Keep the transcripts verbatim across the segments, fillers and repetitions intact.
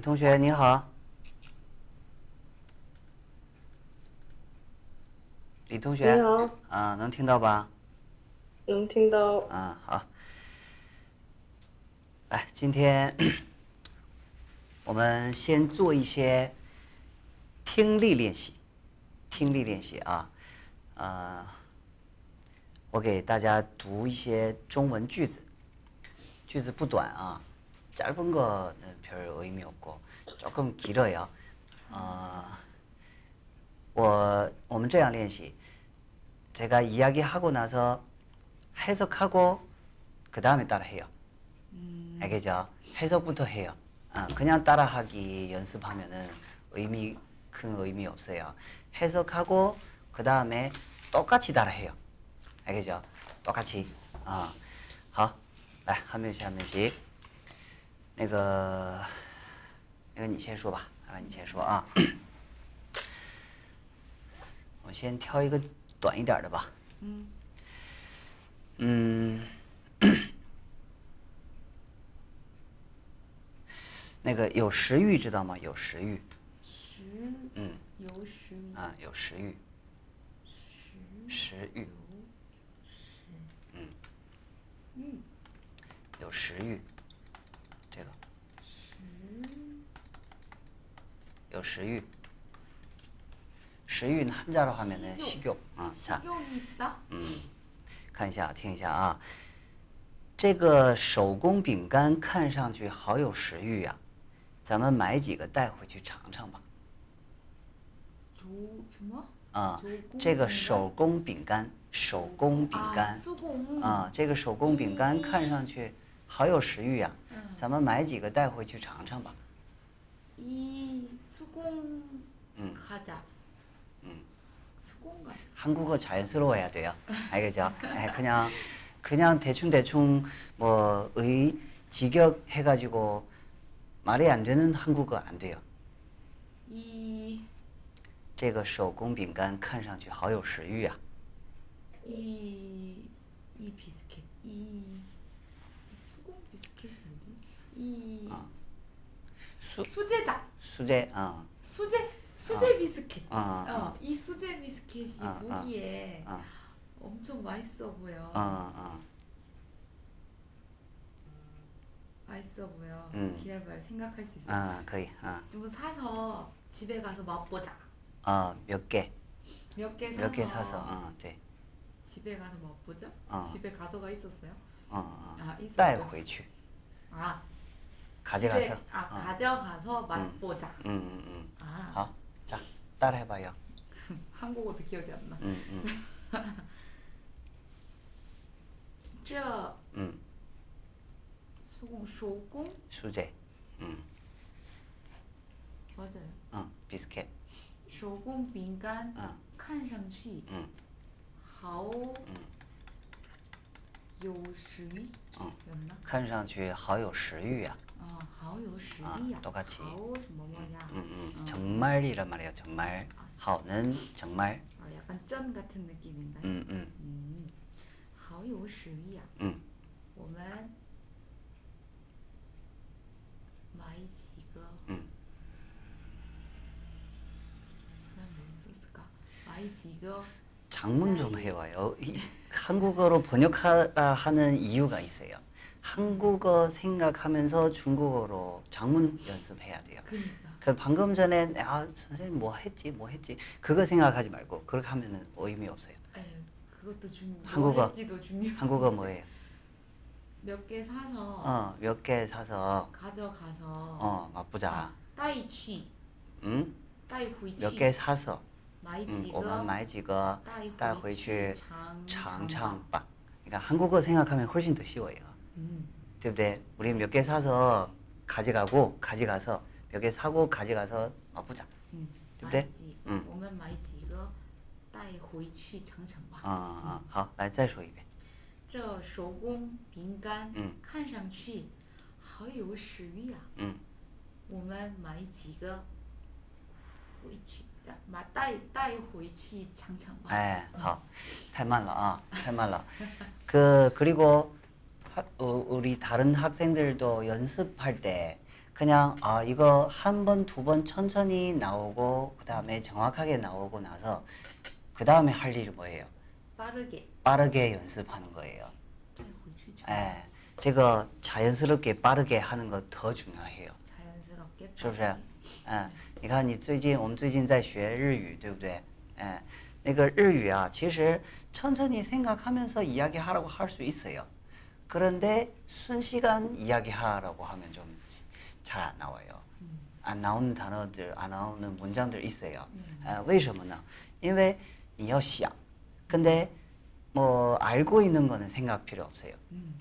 李同学你好，李同学你好啊，能听到吧？能听到啊，好。来，今天我们先做一些听力练习，听力练习啊，呃，我给大家读一些中文句子，句子不短啊。 짧은 거는 별 의미 없고 조금 길어요. 어, 我, 我们这样练习. 제가 이야기하고 나서 해석하고 그 다음에 따라해요. 음. 알겠죠? 해석부터 해요. 어, 그냥 따라하기 연습하면은 의미, 큰 의미 없어요. 해석하고 그 다음에 똑같이 따라해요. 알겠죠? 똑같이. 어. 好,来,한 명씩 한 명씩. 那个，那个你先说吧，啊，你先说啊。我先挑一个短一点的吧。嗯。嗯。那个有食欲知道吗？有食欲。食。嗯。有食欲。啊，有食欲。食。食欲。嗯。嗯。有食欲。 有食欲，食欲呢？汉字的话面呢？食欲啊，看，嗯，看一下，听一下啊。这个手工饼干看上去好有食欲呀、啊，咱们买几个带回去尝尝吧。竹什么？啊，这个手工饼干，手工饼干，啊，这个手工饼干看上去好有食欲呀、啊，咱们买几个带回去尝尝吧。 이 수공 음. 과자. 음. 수공 과자. 한국어 자연스러워야 돼요. 알겠죠? 네, 그냥 그냥 대충 대충 뭐 의 직역 해가지고 말이 안 되는 한국어 안 돼요. 이. 这个手工饼干看上去好有食欲啊. 이 이 비스킷. 이 수공 비스킷이 뭐지? 이. 어. 수, 수제자. 수제, 어. 수제, 수제 어. 비스킷. 어, 어, 어. 이 수제 비스킷이 어, 보기에 어. 엄청 맛있어 보여. 어, 어. 맛있어 보여. 음. 기다려봐요. 생각할 수 있어. 아, 거의. 아. 좀 사서 집에 가서 맛보자. 어, 몇 개. 몇 개 사서. 몇 개 사서. 어, 네. 집에 가서 맛보자. 어. 집에 가서가 있었어요. 어, 어. 아, 있었어요. 带回去. 아. 가져가서 아 어. 가져가서 맛보자. 음, 음, 음. 아. 어? 자, 따라해봐요. 한국어도 기억이 안 나. 음, 음. 这 음. 수공 수공 수제. 음. 맞아요. 어, 비스켓. 수공 빈간. 어. 看上去. 음. 好. 음. 有食欲看上去好有食欲啊，好有食欲啊，똑같이 정말이란 말이에요. 정말, 好는 정말. 약간 짠 같은 느낌인데. 음, 好有食欲啊. 음. 我们买几个. 음. 那没事，买几个. 장문 좀 해와요. 이, 한국어로 번역하라 하는 이유가 있어요. 한국어 생각하면서 중국어로 장문 연습해야 돼요. 그러니까. 그 방금 전에 아 선생님 뭐 했지 뭐 했지 그거 생각하지 말고 그렇게 하면은 의미 없어요. 에이, 그것도 중요. 한국어 했지도 중요. 한국어 뭐예요? 몇 개 사서. 어, 몇 개 사서. 가져가서. 어, 맛보자. 따이취. 응? 따이취. 몇 개 사서. 买几个带回去尝尝吧. 그러니까 한국어 생각하면 훨씬 더 쉬워요. 对不对? 우리 몇 개 사서 가져가고 가져가서 몇 개 사고 가져가서 맛보자. 对不对? 我们买几个带回去尝尝吧。好，来再说一遍。这手工饼干看上去好有食欲啊。我们买几个回去 带带回去尝尝吧. 네, 好,太慢了啊,太慢了. 그 그리고 하, 어, 우리 다른 학생들도 연습할 때 그냥 아 이거 한 번, 두 번 천천히 나오고 그 다음에 정확하게 나오고 나서 그 다음에 할 일이 뭐예요? 빠르게 빠르게 연습하는 거예요. 예, 제가 자연스럽게 빠르게 하는 거 더 중요해요. 자연스럽게 빠르게. 是不是？嗯，你看你最近我们最近在学日语，对不对？嗯，那个日语啊，其实 천천히 생각하면서 이야기하라고 할 수 있어요. 그런데 순시간 이야기하라고 하면 좀 잘 안 나와요. 음. 안 나오는 단어들, 안 나오는 문장들 있어요. 음. 아, 왜什么呢? 因为你要想. 근데 뭐 알고 있는 거는 생각 필요 없어요. 음.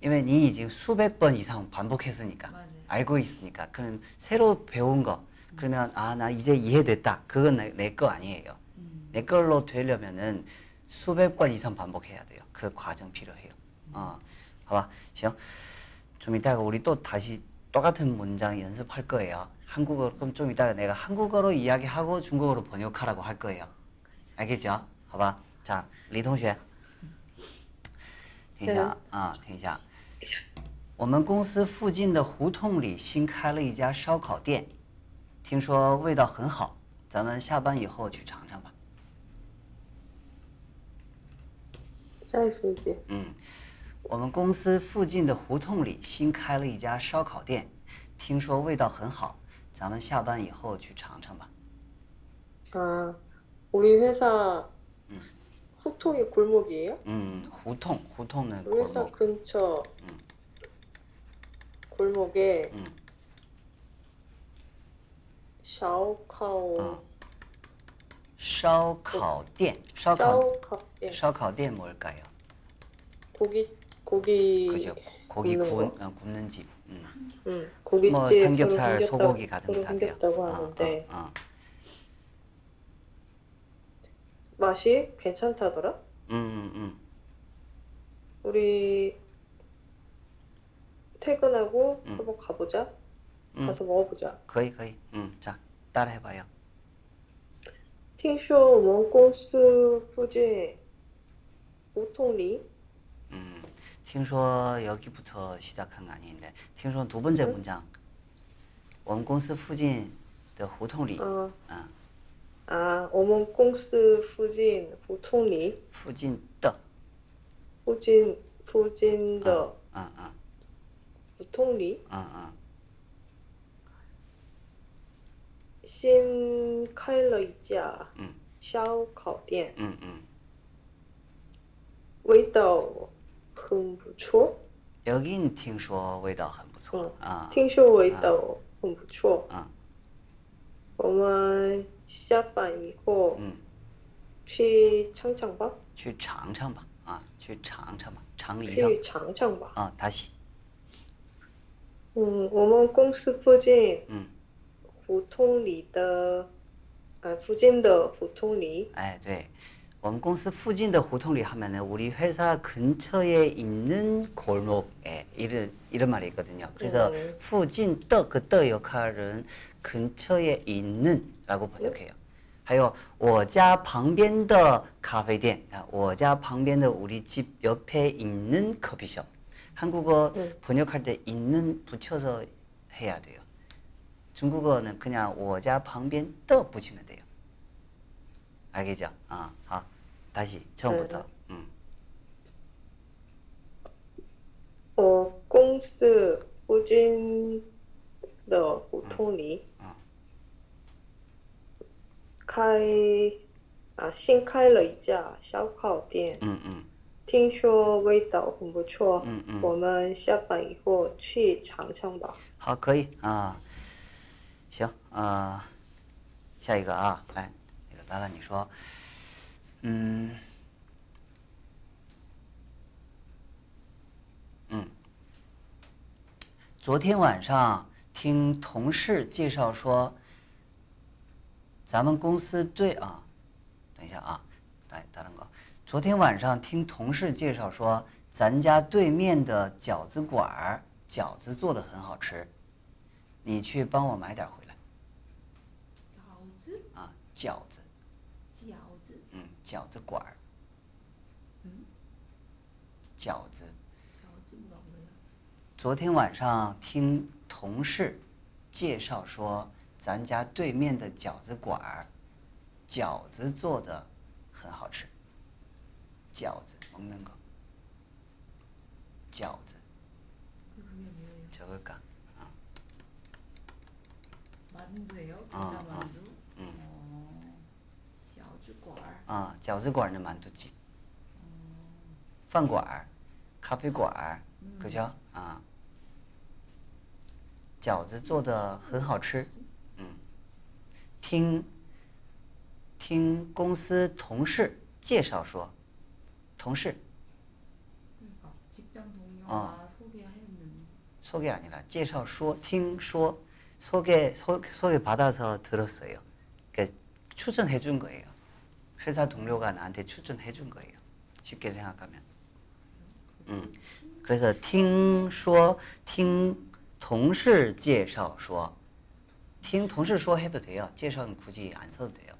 因为你已经 수백 번 이상 반복했으니까. 맞아요. 알고 있으니까. 그럼 새로 배운 거, 음. 그러면 아, 나 이제 이해됐다. 그건 내, 내 거 아니에요. 음. 내 걸로 되려면은 수백 번 이상 반복해야 돼요. 그 과정 필요해요. 음. 어, 봐봐, 시영. 좀 이따가 우리 또 다시 똑같은 문장 연습할 거예요. 한국어로. 그럼 좀 이따가 내가 한국어로 이야기하고 중국어로 번역하라고 할 거예요. 알겠죠? 봐봐. 자, 리 동시에. 听一下 아, 听一下. 我们公司附近的胡同里新开了一家烧烤店，听说味道很好，咱们下班以后去尝尝吧。 再说一遍。嗯，我们公司附近的胡同里新开了一家烧烤店，听说味道很好，咱们下班以后去尝尝吧。 아, 우리 회사 음. 후통이 골목이에요? 음, 후통, 후통은 골목. 회사 근처 음. 골목에 음. 샤오카오 어. 烧烤店, 烧烤, 烧烤店. 烧烤店 뭘까요? 고기, 고기. 그죠. 고기 구, 어, 굽는 집. 응. 응. 고깃집. 뭐 삼겹살, 생겼다, 소고기 같은 가게요. 하는데 어, 어, 어. 맛이 괜찮다더라? 응, 음, 응. 음. 우리 퇴근하고 음. 한번 가보자. 음. 가서 먹어보자. 거의, 거의. 응. 자, 따라해봐요. 听说我们公司附近胡同里 음, 听说 여기부터 시작한 거 아닌데 听说 두 번째 응? 문장 我们公司附近的胡同里 어. 아. 아, 我们公司附近胡同里 附近的 附近, 附近的 아, 아, 아. 胡同里 아, 아. 新开了一家烧烤店，味道很不错。 여긴 听说味道很不错。 听说味道很不错。 我们下班以后去尝尝吧。 去尝尝吧， 啊， 去尝尝吧， 尝 一下。 去尝尝吧。 啊， 다시。 嗯， 我们公司附近。 嗯。 胡同里的，啊，附近的胡同里。哎，对，我们公司附近的胡同里 하면은 우리 회사 근처에 있는 골목에 이런 이런 말이 있거든요. 그래서 음. 附近的 그 더 역할은 근처에 있는라고 번역해요. 음. 还有我家旁边的咖啡店, 我家旁边的 우리 집 옆에 있는 커피숍. 한국어 음. 번역할 때 있는 붙여서 해야 돼요. 중국어는 그냥 我家旁边的 붙이면 돼요. 알겠죠? 아, 아, 다시 처음부터. 응. 我公司附近的胡同里 开, 아, 新开了一家烧烤店. 응, 응. 听说味道很不错. 응, 응. 我们下班以后去尝尝吧. 아, 可以. 아. 行，啊，下一个啊，来，那个拉拉你说，嗯，昨天晚上听同事介绍说，咱们公司对啊，等一下啊，来，大人哥，昨天晚上听同事介绍说，咱家对面的饺子馆儿饺子做得很好吃，你去帮我买点回来。 饺子，饺子，嗯，饺子馆儿，饺子，饺子，昨天晚上听同事介绍说咱家对面的饺子馆儿，饺子做的很好吃。饺子蒙能够饺子这个感啊만두예요? 감자만두? 응.饺子馆儿. 아, 饺子馆的 만두집. 饭馆, 咖啡馆, 그죠? 아. 饺子做的很好吃。嗯，听听公司同事介绍说，同事 그러니까 직장 동료가 어. 소개했는데 소개 아니라 介绍说听说 소개 소, 소개 받아서 들었어요. 그러니까 추천해 준 거예요. 회사 동료가 나한테 추천해 준 거예요. 쉽게 생각하면. 음. 그래서 听说听 同事介绍说，听同事说 해도 돼요. 介绍는 굳이 안 써도 돼요.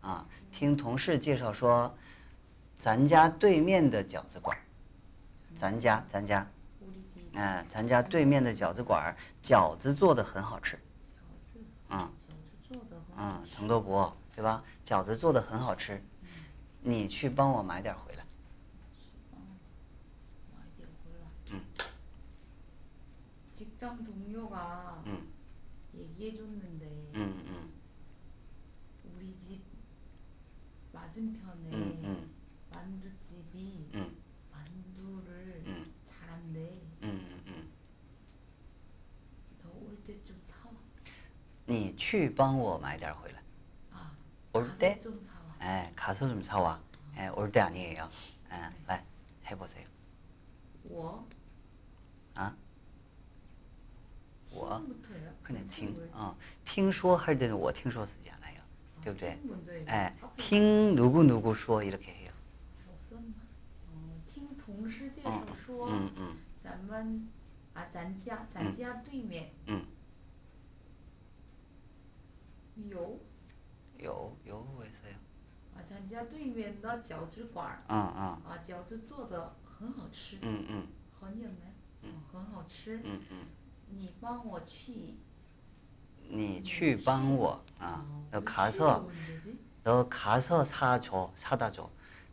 아, 听同事介绍说，咱家对面的饺子馆，咱家咱家， 아, 咱家对面的饺子馆，饺子做的很好吃。 아, 嗯， 정도보, 对吧？饺子做的很好吃，你去帮我买点回来。 직장 동료가 응. 얘기해줬는데 응, 응. 우리 집 맞은편에 응, 응. 만두집이 응. 만두를 응. 잘한대. 응, 응. 너 올 때 좀 사와. 你去帮我买点回来. 아, 올 때? 좀 사와. 네, 가서 좀 사와. 아. 네, 올 때 아니에요. 네, 네. 네, 해보세요. 我? 아? 我 그냥 听 어, 听说 할 때는 我听说 쓰지 않아요. 对不对? 예, 听 누구 누구 说 이렇게 해요. 어, 听同事介绍说 음, 음. 咱们 아, 咱家 咱家 对面 음. 有 有 有 왜 써요? 아, 咱家 对面的 饺子馆 어, 어. 아, 饺子做的很好吃 음, 음. 很有名 음. 很好吃 음, 음. 你帮我去你去帮我 아, 너 가서 너 가서 사줘 사다줘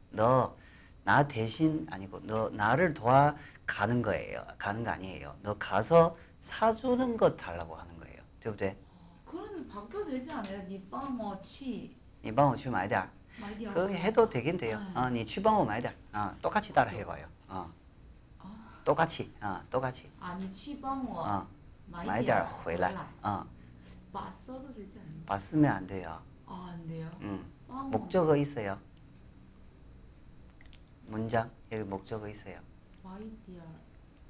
너 나 대신 아니고 너 나를 도와 가는 거예요 가는 거 아니에요 너 가서 사주는 거 달라고 하는 거예요 对不对? 그럼 바뀌어 되지 않아요? 你帮我去你帮我去买点 그렇게 해도 되긴 돼요 你去帮我买点 아, 똑같이 따라 해봐요 아. 똑같이, 아, 똑같이. 아니, 去帮我 买点回来. 바 써도 되지 않나요? 바 쓰면 안 돼요. 아, 안 돼요? 응. 목적어 있어요. 문장, 여기 목적어 있어요.买点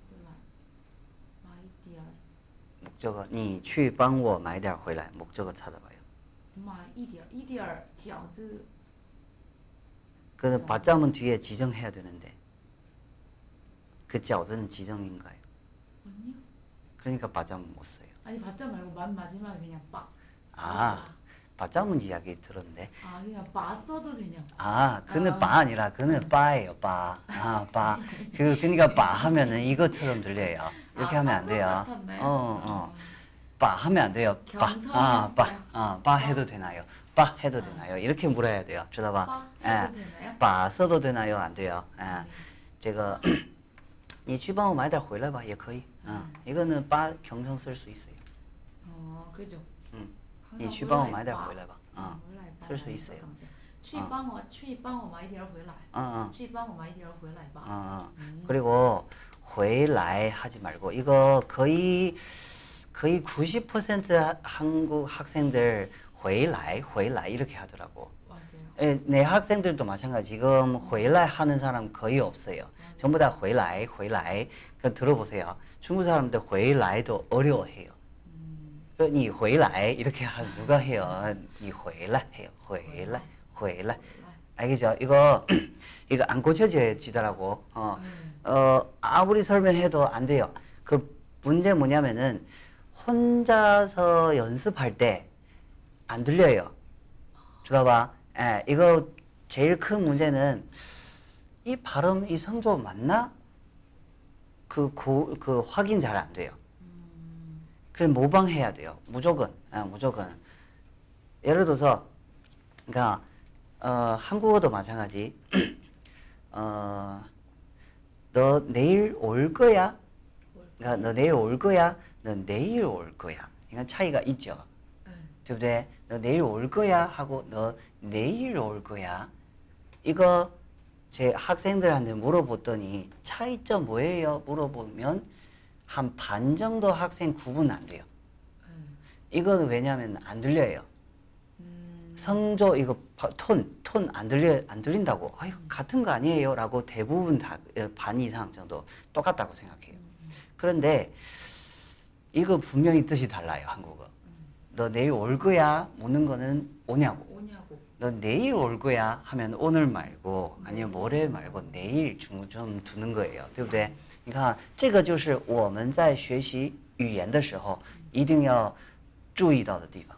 回来. 목적어, 你去帮我买点回来. 목적어 찾아봐요. 买一点,一点饺子. 그럼 바짝은 뒤에 지정해야 되는데. 그 饺子는 지정인가요? 아니요. 그러니까 바짬은 못 써요. 아니 바짬 말고 맨 마지막에 그냥 바. 아, 바짬은 이야기 들었는데. 아, 그냥 바 써도 되냐고. 아, 그는 아. 바 아니라 그는 바예요, 바. 아, 바. 그 그러니까 바 하면은 이것처럼 들려요. 이렇게 아, 하면 안 돼요. 같았네. 어, 어. 바 하면 안 돼요. 바. 아, 바. 아, 바 해도 되나요? 바 해도 아. 되나요? 이렇게 물어야 돼요. 쳐다봐. 바 해도 예. 되나요? 바 써도 되나요? 안 돼요. 예. 네. 제가 你去帮我买点回来吧也可以 응. 이거는 바 경성 쓸 수 있어요. 어, 그죠? 응. 你去帮我买点回来吧 응. 쓸 수 있어요. 去帮我去帮我买点回来去帮我买点回来吧 응. 응. 그리고 回来 하지 말고 이거 거의 거의 구십 퍼센트 한국 학생들 回来 回来 이렇게 하더라고. 맞아요. 내 학생들도 마찬가지. 지금 回来 하는 사람 거의 없어요. 전부 다 回来, 回来. 들어보세요. 중국 사람들 回来도 어려워해요. 음. 你回来 이렇게 하면 누가 해요? 你回来 해요. 回来, 回来. 알겠죠? 이거 이거 안 고쳐지더라고. 어, 음. 어, 아무리 설명해도 안 돼요. 그 문제 뭐냐면은 혼자서 연습할 때 안 들려요. 들어봐. 예, 이거 제일 큰 문제는 이 발음, 이 성조 맞나? 그, 고, 그 확인 잘 안 돼요. 음. 그래서 모방해야 돼요. 무조건. 네, 무조건. 예를 들어서, 그러니까 어, 한국어도 마찬가지. 어, 너 내일 올 거야? 그러니까 너 내일 올 거야? 너 내일 올 거야. 이건 차이가 있죠. 对不对? 너 내일 올 거야? 하고 너 내일 올 거야? 이거 제 학생들한테 물어봤더니 차이점 뭐예요? 물어보면 한 반 정도 학생 구분 안 돼요. 이거는 왜냐면 안 들려요. 성조 이거 톤, 톤 안 들려, 안 들린다고. 아유, 같은 거 아니에요? 라고 대부분 다, 반 이상 정도 똑같다고 생각해요. 그런데 이거 분명히 뜻이 달라요, 한국어. 너 내일 올 거야? 묻는 거는 오냐고. 오냐고. 너 내일 올 거야? 하면 오늘 말고, 아니면 모레 말고 내일 중점 두는 거예요. 对不对? 그러니까, 这个就是我们在学习语言的时候一定要注意到的地方。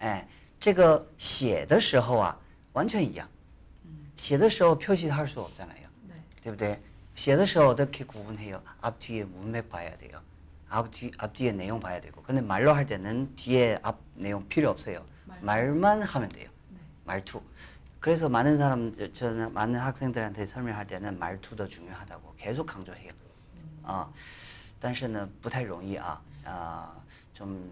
哎 这个写的时候啊完全一样写的时候표시할 수 없잖아요. 네. 对不对?写的时候 어떻게 구분해요? 앞뒤에 문맥 봐야 돼요. 앞뒤, 앞뒤에 내용 봐야 되고. 근데 말로 할 때는 뒤에 앞 내용 필요 없어요. 말. 말만 하면 돼요. 네. 말투. 그래서 많은 사람, 저는 많은 학생들한테 설명할 때는 말투도 중요하다고 계속 강조해요. 음. 어, 但是呢不太容易啊, 어, 좀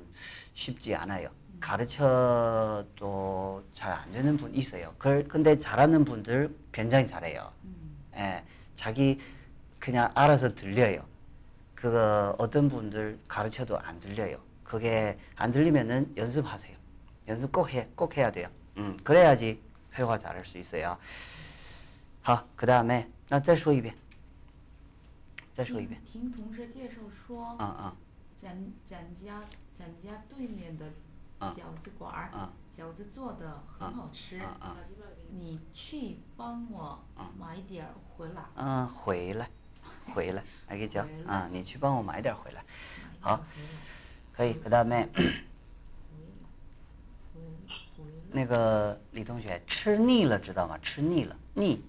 쉽지 않아요. 가르쳐도 잘 안 되는 분 있어요. 그걸, 근데 잘하는 분들 굉장히 잘해요. 음. 예, 자기 그냥 알아서 들려요. 그거 어떤 분들 가르쳐도 안 들려요. 그게 안 들리면은 연습하세요. 연습 꼭 해, 꼭 해야 돼요. 음, 그래야지 회화 잘할 수 있어요. 好,그 다음에, 나再 说一遍. 再 说一遍. 听同学介绍说, 咱家对面的 饺子果儿饺子做的很好吃，你去帮我买点回来。回来，알겠죠？啊，你去帮我买点回来。好，可以。그다음에那个李同学吃腻了知道吗？吃腻了，腻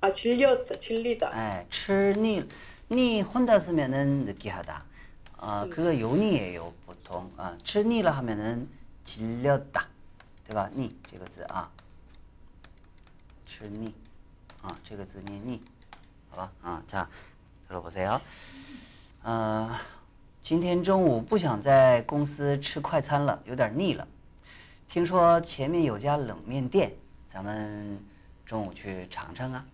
아，질렸다，질리다。哎，吃腻了，腻아 그거 요니예요 보통. 아, 吃腻了 하면은 질렸다. 对吧? 腻这个字 아. 吃腻. 아, 这个字念 腻. 好吧? 아, 자, 들어보세요. 어, 今天中午不想在公司吃快餐了，有点腻了。听说前面有家冷面店，咱们中午去尝尝啊。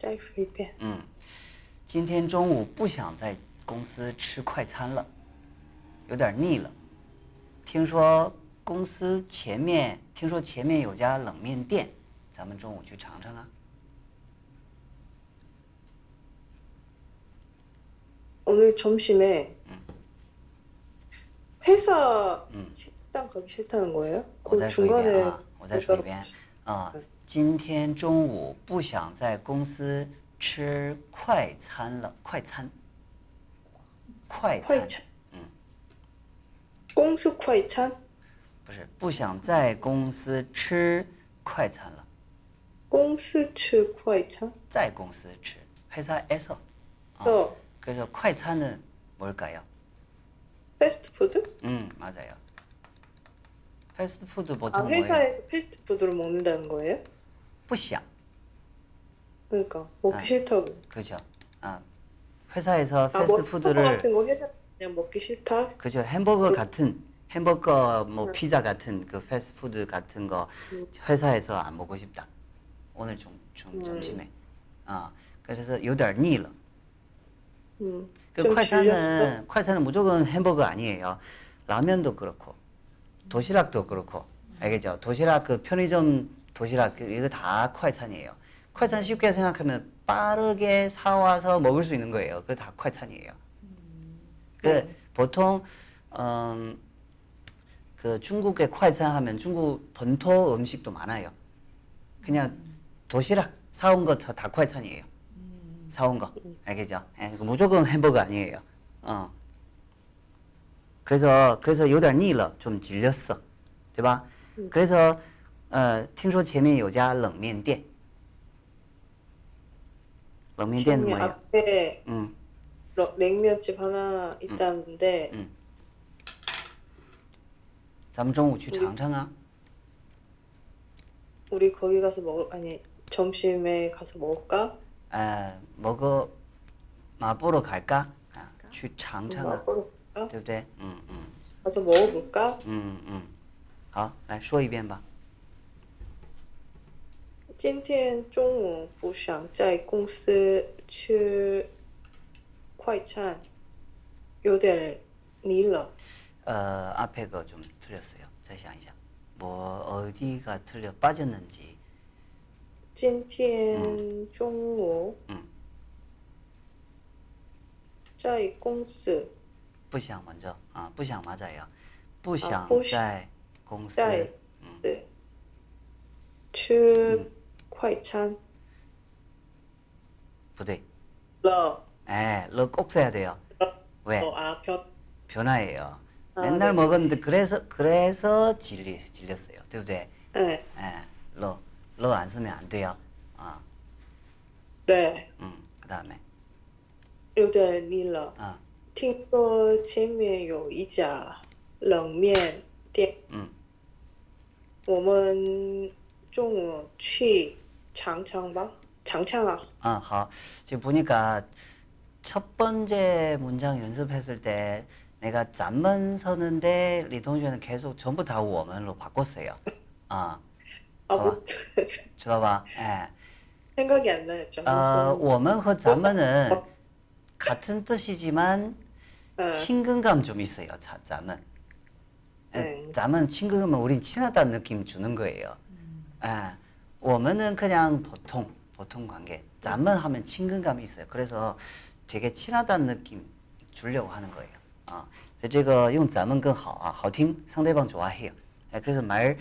再说一遍. 嗯. 今天中午不想在公司吃快餐了，有点腻了。听说公司前面，听说前面有家冷面店，咱们中午去尝尝啊。오늘 점심에 응. 회사 응. 식당 가기 싫다는 거예요? 그 중간에 아, 어, 今天中午不想在公司 吃快餐了快餐快餐嗯公司快餐不是不想在公司吃快餐了公司吃快餐在公司吃 회사에서 어. 그래서快餐은 뭘까요? 패스트푸드? 음 맞아요. 패스트푸드 보통 아, 회사에서 패스트푸드를 먹는다는 거예요? 不想 그러니까 먹기 아, 싫다고. 그죠. 아 회사에서 패스트푸드를 아, 뭐, 같은 거 회사 그냥 먹기 싫다. 그죠. 햄버거 음. 같은 햄버거 뭐 음. 피자 같은 그 패스트푸드 같은 거 회사에서 안 먹고 싶다. 오늘 좀, 좀 음. 점심에. 아 그래서 有点腻了. 음. 그 콰이산은 콰이산은 무조건 햄버거 아니에요. 라면도 그렇고 도시락도 그렇고 알겠죠. 도시락 그 편의점 도시락 이거 다 콰이산이에요. 콰이찬 쉽게 생각하면 빠르게 사와서 먹을 수 있는 거예요. 그거 다 콰이찬이에요. 음. 그 네. 보통 음, 그 중국의 콰이찬 하면 중국 본토 음식도 많아요. 그냥 음. 도시락 사온 거 다 콰이찬이에요. 음. 사온 거 알겠죠? 예, 무조건 햄버거 아니에요. 어. 그래서 그래서 有点腻了, 좀 질렸어, 对吧? 음. 그래서 어, 听说前面有家冷面店. 멍민대는 뭐예요? 앞에 응. 러, 냉면집 하나 있다는데 응. 응. 咱们中午去尝尝啊 우리 거기 가서 먹을 아니 점심에 가서 먹을까? 아 먹어 맛보러 갈까? 아, 去尝尝啊对不对? 응, 응. 가서 먹어볼까? 응, 응. 好,来说一遍吧 今天中午不想在公司吃快餐有点腻了 어, 앞에 거 좀 틀렸어요. 다시 한번. 뭐 어디가 틀려 빠졌는지. 今天中午在公司不想 먼저. 아, 不想 맞아요. 不想在公司 吃快餐不对了 예, 러 꼭 써야 돼요. 왜? 아, 변화예요. 맨날 아, 먹었는데 그래서 그래서 질리 질렸어요, 对不对? 네. 예, 러, 러 안 쓰면 안 돼요. 아. 네. 음, 그다음에. 有点腻了. 아. 听说前面有一家冷面店. 음. 我们中午去尝尝吧，尝尝啊. 아, 好. 지금 보니까 첫 번째 문장 연습했을 때. 내가 잠만 서는데 리동주는 계속 전부 다 워먼으로 바꿨어요. 아, 못 들어봐. 예. 생각이 안 나요. 어, 워먼과 잠만은 같은 뜻이지만 네. 친근감 좀 있어요. 자, 잠은. 네. 잠은 친근감은 우린 친하다는 느낌 주는 거예요. 음. 예. 워먼은 그냥 보통, 보통 관계. 잠만 하면 친근감이 있어요. 그래서 되게 친하다는 느낌 주려고 하는 거예요. 啊，所以这个用咱们更好啊，好听，상대방 좋아해요. 그래서 말,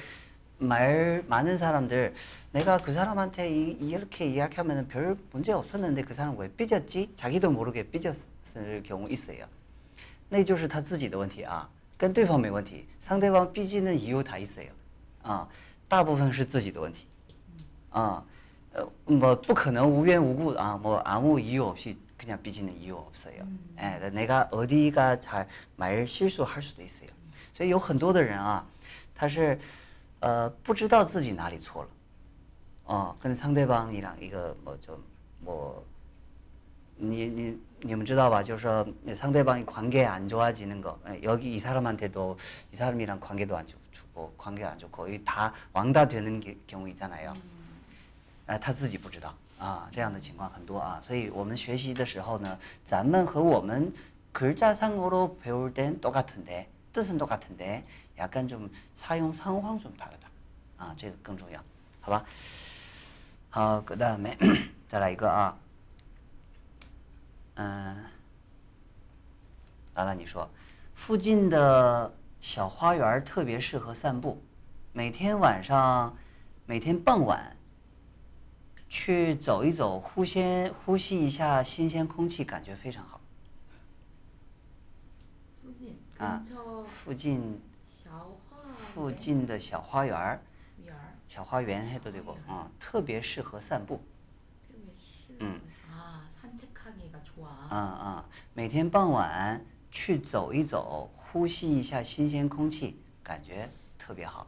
말 많은 사람들 내가 그 사람한테 이, 이렇게 이야기하면 별 문제 없었는데 그 사람 왜 삐졌지? 자기도 모르게 삐졌을 경우 있어요. 那就是他自己的问题啊，跟对方没问题. 상대방 삐지는 이유 다 있어요. 아, 大部分是自己的问题啊. 뭐 不可能无缘无故啊，뭐 아무 이유 없이. 그냥 삐지는 이유 없어요. 음. 예, 내가 어디가 잘 말 실수할 수도 있어요. 所以有很多的人啊，他是呃不知道自己哪里错了. 어, 근데 상대방이랑 이거 뭐 좀 뭐, 니 니你们知道吧？就是说 상대방이 관계 안 좋아지는 거. 여기 이 사람한테도 이 사람이랑 관계도 안 좋고 관계 안 좋고 이 다 왕다 되는 게, 경우 있잖아요. 음. 아, 他自己不知道. 啊，这样的情况很多啊，所以我们学习的时候呢，咱们和我们 글자상으로 배울 땐 똑같은데 뜻은 똑같은데 약간 좀 사용 상황 좀 다르다. 아, 这个更重要，好吧？好，그다음에再来一个啊，嗯，兰兰你说，附近的小花园特别适合散步，每天晚上，每天傍晚。 去走一走，呼吸呼吸一下新鲜空气，感觉非常好。附近啊，附近的小花园，小花园 해도 되고, 어, 特别适合散步. 特别适合啊, 산책하기가 좋아. 아, 每天傍晚去走一走，呼吸一下新鲜空气，感觉特别好。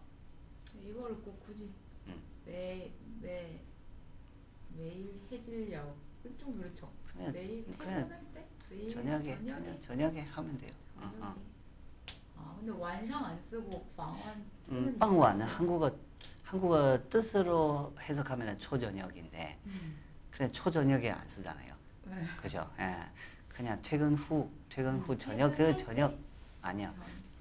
이거를 꼭 굳이 왜 왜 매일 해질려고 좀 그렇죠. 그냥, 매일 퇴근할 때? 매일 저녁에, 저녁에? 저녁에 하면 돼요. 저녁에. 어, 어. 아, 근데 완상 안 쓰고 방완 쓰는 음, 방완은 한국어, 한국어 뜻으로 해석하면 초저녁인데 음. 그냥 초저녁에 안 쓰잖아요. 네. 그죠? 예. 그냥 퇴근 후, 퇴근 음, 후 저녁, 그 저녁 아니야.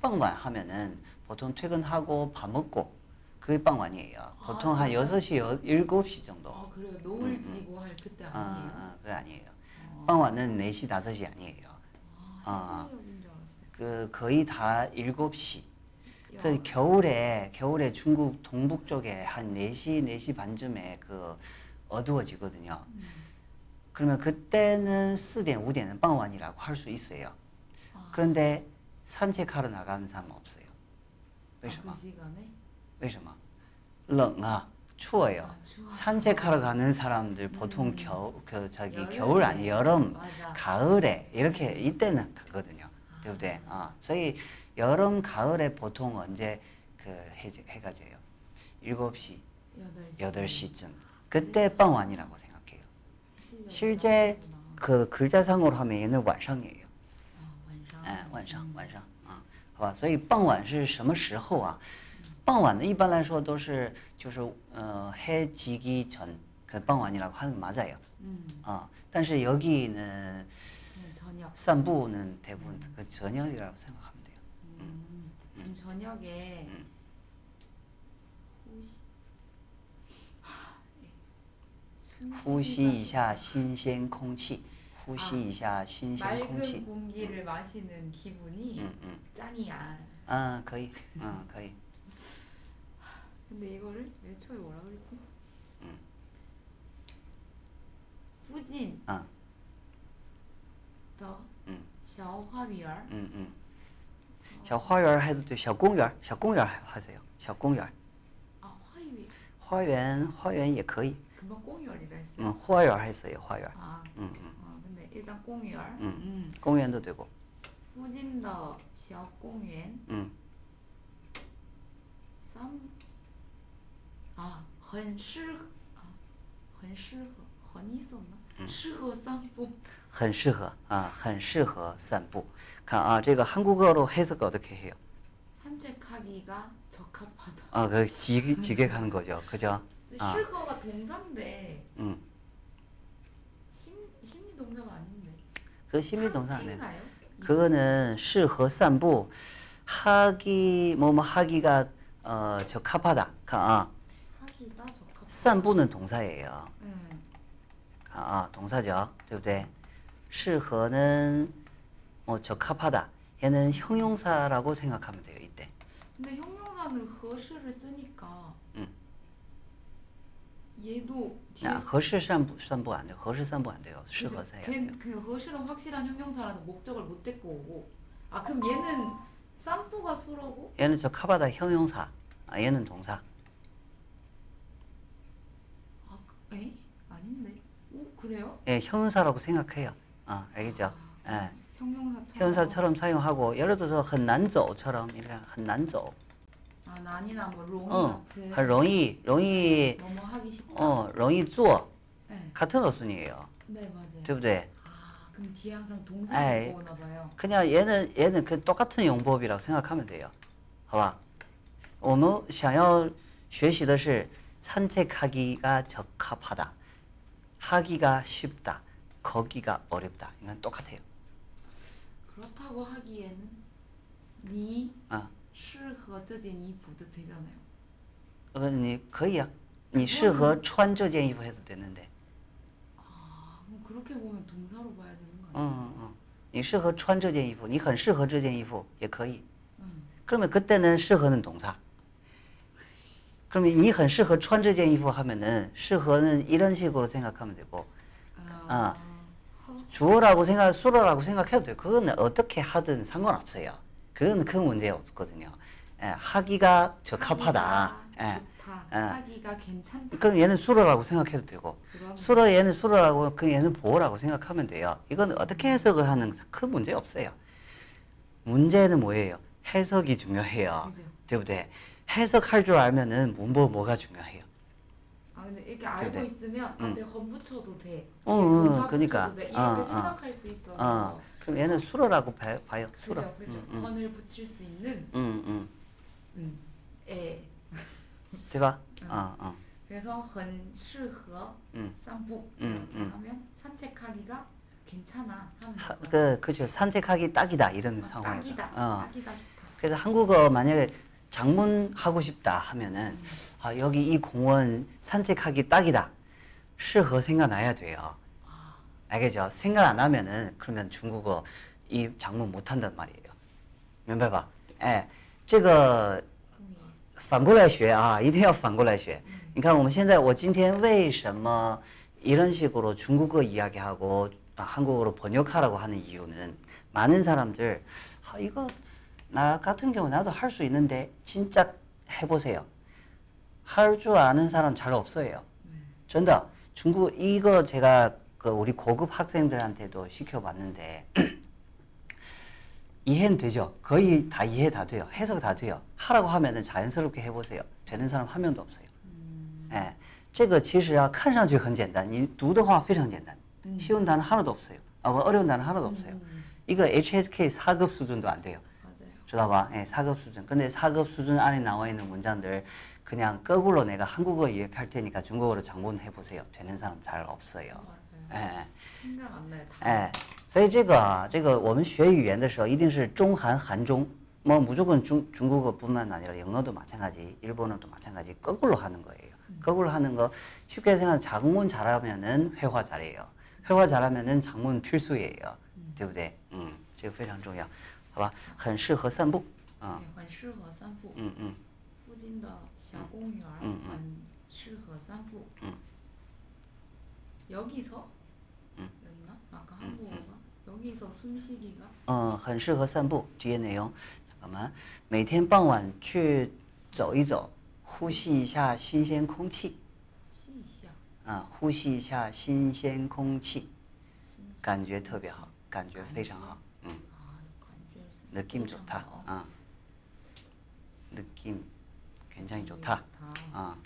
방완 하면은 보통 퇴근하고 밥 먹고 그게 방완이에요. 보통 아, 한 여섯 시, 일곱 시 정도. 아, 그래요? 노을 지고 음, 할 그때 아니에요? 아, 아, 그게 아니에요. 아. 방완은 네 시, 다섯 시 아니에요. 아, 아, 그 거의 다 일곱 시. 그 겨울에, 겨울에 중국 동북 쪽에 한 네 시, 네 시 반쯤에 그 어두워지거든요. 음. 그러면 그때는 사 시, 오 시는 방완이라고 할 수 있어요. 아. 그런데 산책하러 나가는 사람은 없어요. 왜? 아, 그 시간에? 为什么冷啊 추워요. 아, 산책하러 가는 사람들 보통 겨우, 그 저기 여름, 겨울 아니 여름, 맞아. 가을에 이렇게 이때는 가거든요. 네, 아, 그래서 여름, 가을에 보통 언제 그 해, 해가 져요? 일곱 시, 여덟 시. 여덟 시쯤. 그때傍완이라고 생각해요. 실제 그 글자상으로 하면 얘는 완상이에요. 아, 완상. 완상, 완상. 好吧,所以傍晚是什么时候啊?傍晚呢一般来说都是就是呃해지기 전,그傍晚이라고 하는 맞아요. 아, 但是 여기는 산부는 대부분 음. 그 저녁이라고 생각하면 돼요. 음, 음. 음. 저녁에 음. 후시, 하, 후시一下 신신空气, 후시一下 신신空气. 맑은 공기를 음. 마시는 기분이 음, 음. 짱이야. 아, 거의, 아, 거의. 근데 이거를 내 처음에 뭐라 그랬지? 음. 후진. 아. 小花园，嗯嗯，小花园还是对小公园，小公园，花园，花园也可以。什么公园来着？嗯，花园还是有花园啊，嗯嗯，啊，근데 일단公园，嗯，公园都되고。附近的小公园，嗯，三，啊，很适，很适合，很있었나? 适合散步很适合啊很适合散步看啊这个 한국어로 해석 어떻게 해요? 산책하기가 적합하다. 아, 그 지, 지객하는 거죠. 그죠? 아. 실거가 동사인데 음. 심, 심리동사가 아닌데 그 심리동사 아니에요. 그거는 适合散步 하기 뭐뭐 하기가 어, 적합하다. 아. 하기가 적합하다. 산부는 동사예요. 음. 아, 동사죠. 对不对适合는 뭐 적합하다. 얘는 형용사라고 생각하면 돼요, 이때. 근데 형용사는 허시를 쓰니까. 응. 얘도 뒤에 아, 허시 산부, 산부 안 돼요. 허시 산부 안 돼요. 시허사예요. 그, 그 허시는 확실한 형용사라서 목적을 못 데리고 오고. 아, 그럼 얘는 산부가 수라고? 얘는 적합하다 형용사. 아, 얘는 동사. 아, 에? 아닌데. 오, 그래요? 예, 형용사라고 생각해요. 아, 알겠죠? 아, 예. 형용사처럼. 형용사처럼 사용하고, 예를 들어서, 很难走처럼, 이렇게, 很难走. 아, 난이나 뭐, 容易. 어, 很容易, 容易. 너무 하기 쉽다. 어, 容易做. 네. 같은 어순이에요. 네, 맞아요. 对不对? 아, 그럼 뒤에 항상 동사가 오나 봐요. 그냥 얘는, 얘는 그 똑같은 용법이라고 생각하면 돼요. 好吧?我们想要学习的是, 산책하기가 적합하다. 하기가 쉽다, 거기가 어렵다. 이건 똑같아요. 그렇다고 하기에는 니, 시合这件衣服도 되잖아요. 어, 니, 거의야. 니 시合穿这件衣服 해도 되는데. 아, 그럼 그렇게 보면 동사로 봐야 되는 거 아니야? 응, 응, 응. 니 시合穿这件衣服, 니很适合这件衣服, 也可以. 응. 그러면 그때는 适合는 동사. 그러면 니 헌适合 穿这件衣服 하면은 适合는 이런 식으로 생각하면 되고 아, 아 주어라고 생각, 수로라고 생각해도 돼요. 그거는 어떻게 하든 상관없어요. 그건 큰 문제 없거든요. 예, 하기가 적합하다. 하기가, 예, 예. 하기가 괜찮다. 그럼 얘는 수로라고 생각해도 되고 수로 얘는 수로라고 그럼 얘는 보어라고 생각하면 돼요. 이건 어떻게 해석을 하는 큰 문제 없어요. 문제는 뭐예요? 해석이 중요해요. 되부대. 해석할 줄 알면은 문법 뭐가 중요해요? 아, 근데 이렇게 알고 그래. 있으면 앞에 음. 건 붙여도 돼. 어, 어, 그러니까. 돼. 이렇게 어, 생각할 어. 수 있어. 어. 그럼 얘는 수로라고 봐요. 봐요. 수로. 그죠, 그죠. 음, 음. 건을 붙일 수 있는. 음, 음. 음. 에. 대박. 응. 어, 어. 그래서 很适合 산부 음. 음. 하면 산책하기가 괜찮아 하는 하, 그 그죠. 산책하기 딱이다 이런 어, 상황에서. 딱이다. 어. 딱이다. 좋다. 그래서 한국어 만약에 장문하고 싶다 하면은 음. 아, 여기 이 공원 산책하기 딱이다. 适合 생각나야 돼요. 알겠죠? 생각 안 하면은 그러면 중국어 이 장문 못 한단 말이에요. 明白吧? 예. 这个反过来学啊一定要反过来学你看我们现在我今天为什么 이런 식으로 중국어 이야기하고 아, 한국어로 번역하라고 하는 이유는 많은 사람들 아, 이거 나 같은 경우 나도 할 수 있는데 진짜 해보세요. 할 줄 아는 사람 잘 없어요. 전다 중국 이거 제가 그 우리 고급 학생들한테도 시켜봤는데 이해는 되죠. 거의 다 이해 다 돼요. 해석 다 돼요. 하라고 하면은 자연스럽게 해보세요. 되는 사람 한 명도 없어요. 哎,这个其实啊看上去很简单,你读的话非常简单,쉬운 단어 하나도 없어요. 아, 어려운 단어 하나도 없어요. 이거 에이치에스케이 사 급 수준도 안 돼요. 맞아요. 예, 사 급 수준. 근데 사 급 수준 안에 나와 있는 문장들 그냥 거꾸로 내가 한국어 이해할 테니까 중국어로 장문해 보세요. 되는 사람 잘 없어요. 맞아요. 예. 생각 안 나요. 다. 예. 所以这个这个我们学语言的时候一定是中韩韩中뭐 무조건 중, 중국어뿐만 아니라 영어도 마찬가지, 일본어도 마찬가지 거꾸로 하는 거예요. 음. 거꾸로 하는 거 쉽게 생각하면 장문 잘하면은 회화 잘해요. 회화 잘하면은 장문 필수예요. 对不对？嗯，这个非常重要，好吧？很适合散步。嗯，很适合散步。嗯嗯。附近的小公园，很适合散步。嗯。 여기서? 응. 맞나? 아까 한국어가? 여기서 숨쉬기가? 어, 很适合散步. 뒤에 내용. 잠깐만. 每天傍晚去走一走，呼吸一下新鲜空气。啊，呼吸一下新鲜空气，感觉特别好。 感觉非常好. 응. 느낌 좋다. 어. 느낌 굉장히 좋다. 아.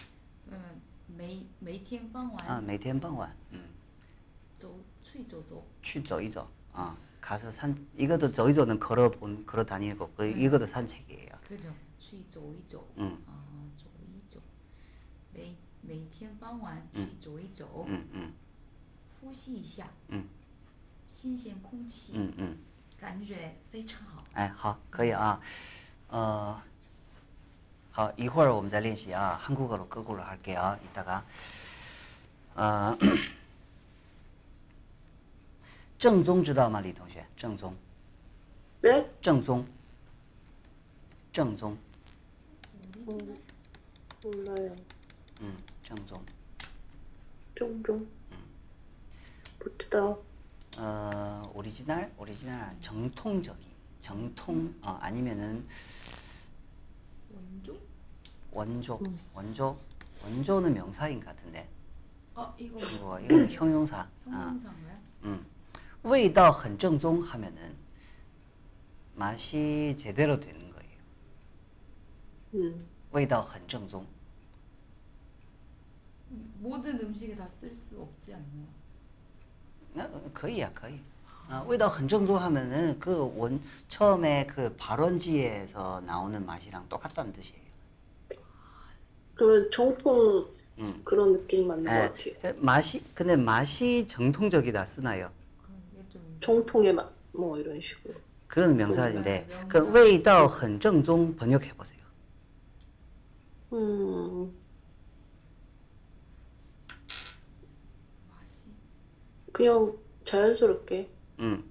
음, 매, 매일 밤 아, 매일 밤 응. 走去走走去走一走. 아, 가서 산 이것도 저이저는 걸어 본 걸어 다니고 그 이것도 산책이에요. 그죠? 去走一走. 응. 아, 走一走. 매일 매일 밤去走一走. 응, 응. 呼吸一下. 응. 新鲜空气，嗯嗯，感觉非常好。哎，好，可以啊。呃，好，一会儿我们再练习啊， 한국어로 거꾸로 할게요. 이따가. 어, 正宗知道吗，李同学？正宗。 네? 正宗。正宗。 음, 몰라요. 음, 正宗. 正宗. 음. 不知道. 어, 오리지널, 오리지널, 정통적인, 정통, 어, 아니면은 원조, 원조, 응. 원조, 원조는 명사인 것 같은데. 어, 이거, 이거, 이거 형용사. 형용사인가요? 응. 味道很正宗 하면은 맛이 제대로 되는 거예요. 응. 味道很正宗. 모든 음식에 다 쓸 수 없지 않나요? 可以啊可以. 아, 味道很正宗하면은 그 원 처음에 그 발원지에서 나오는 맛이랑 똑같다는 뜻이에요. 그 정통 음. 그런 느낌 맞는 에, 것 같아요. 맛이 근데 맛이 정통적이다 쓰나요? 좀... 정통의 맛 뭐 이런 식으로. 그건 명사인데 음. 그 味道很正宗 번역해 보세요. 음. 그냥 자연스럽게 음.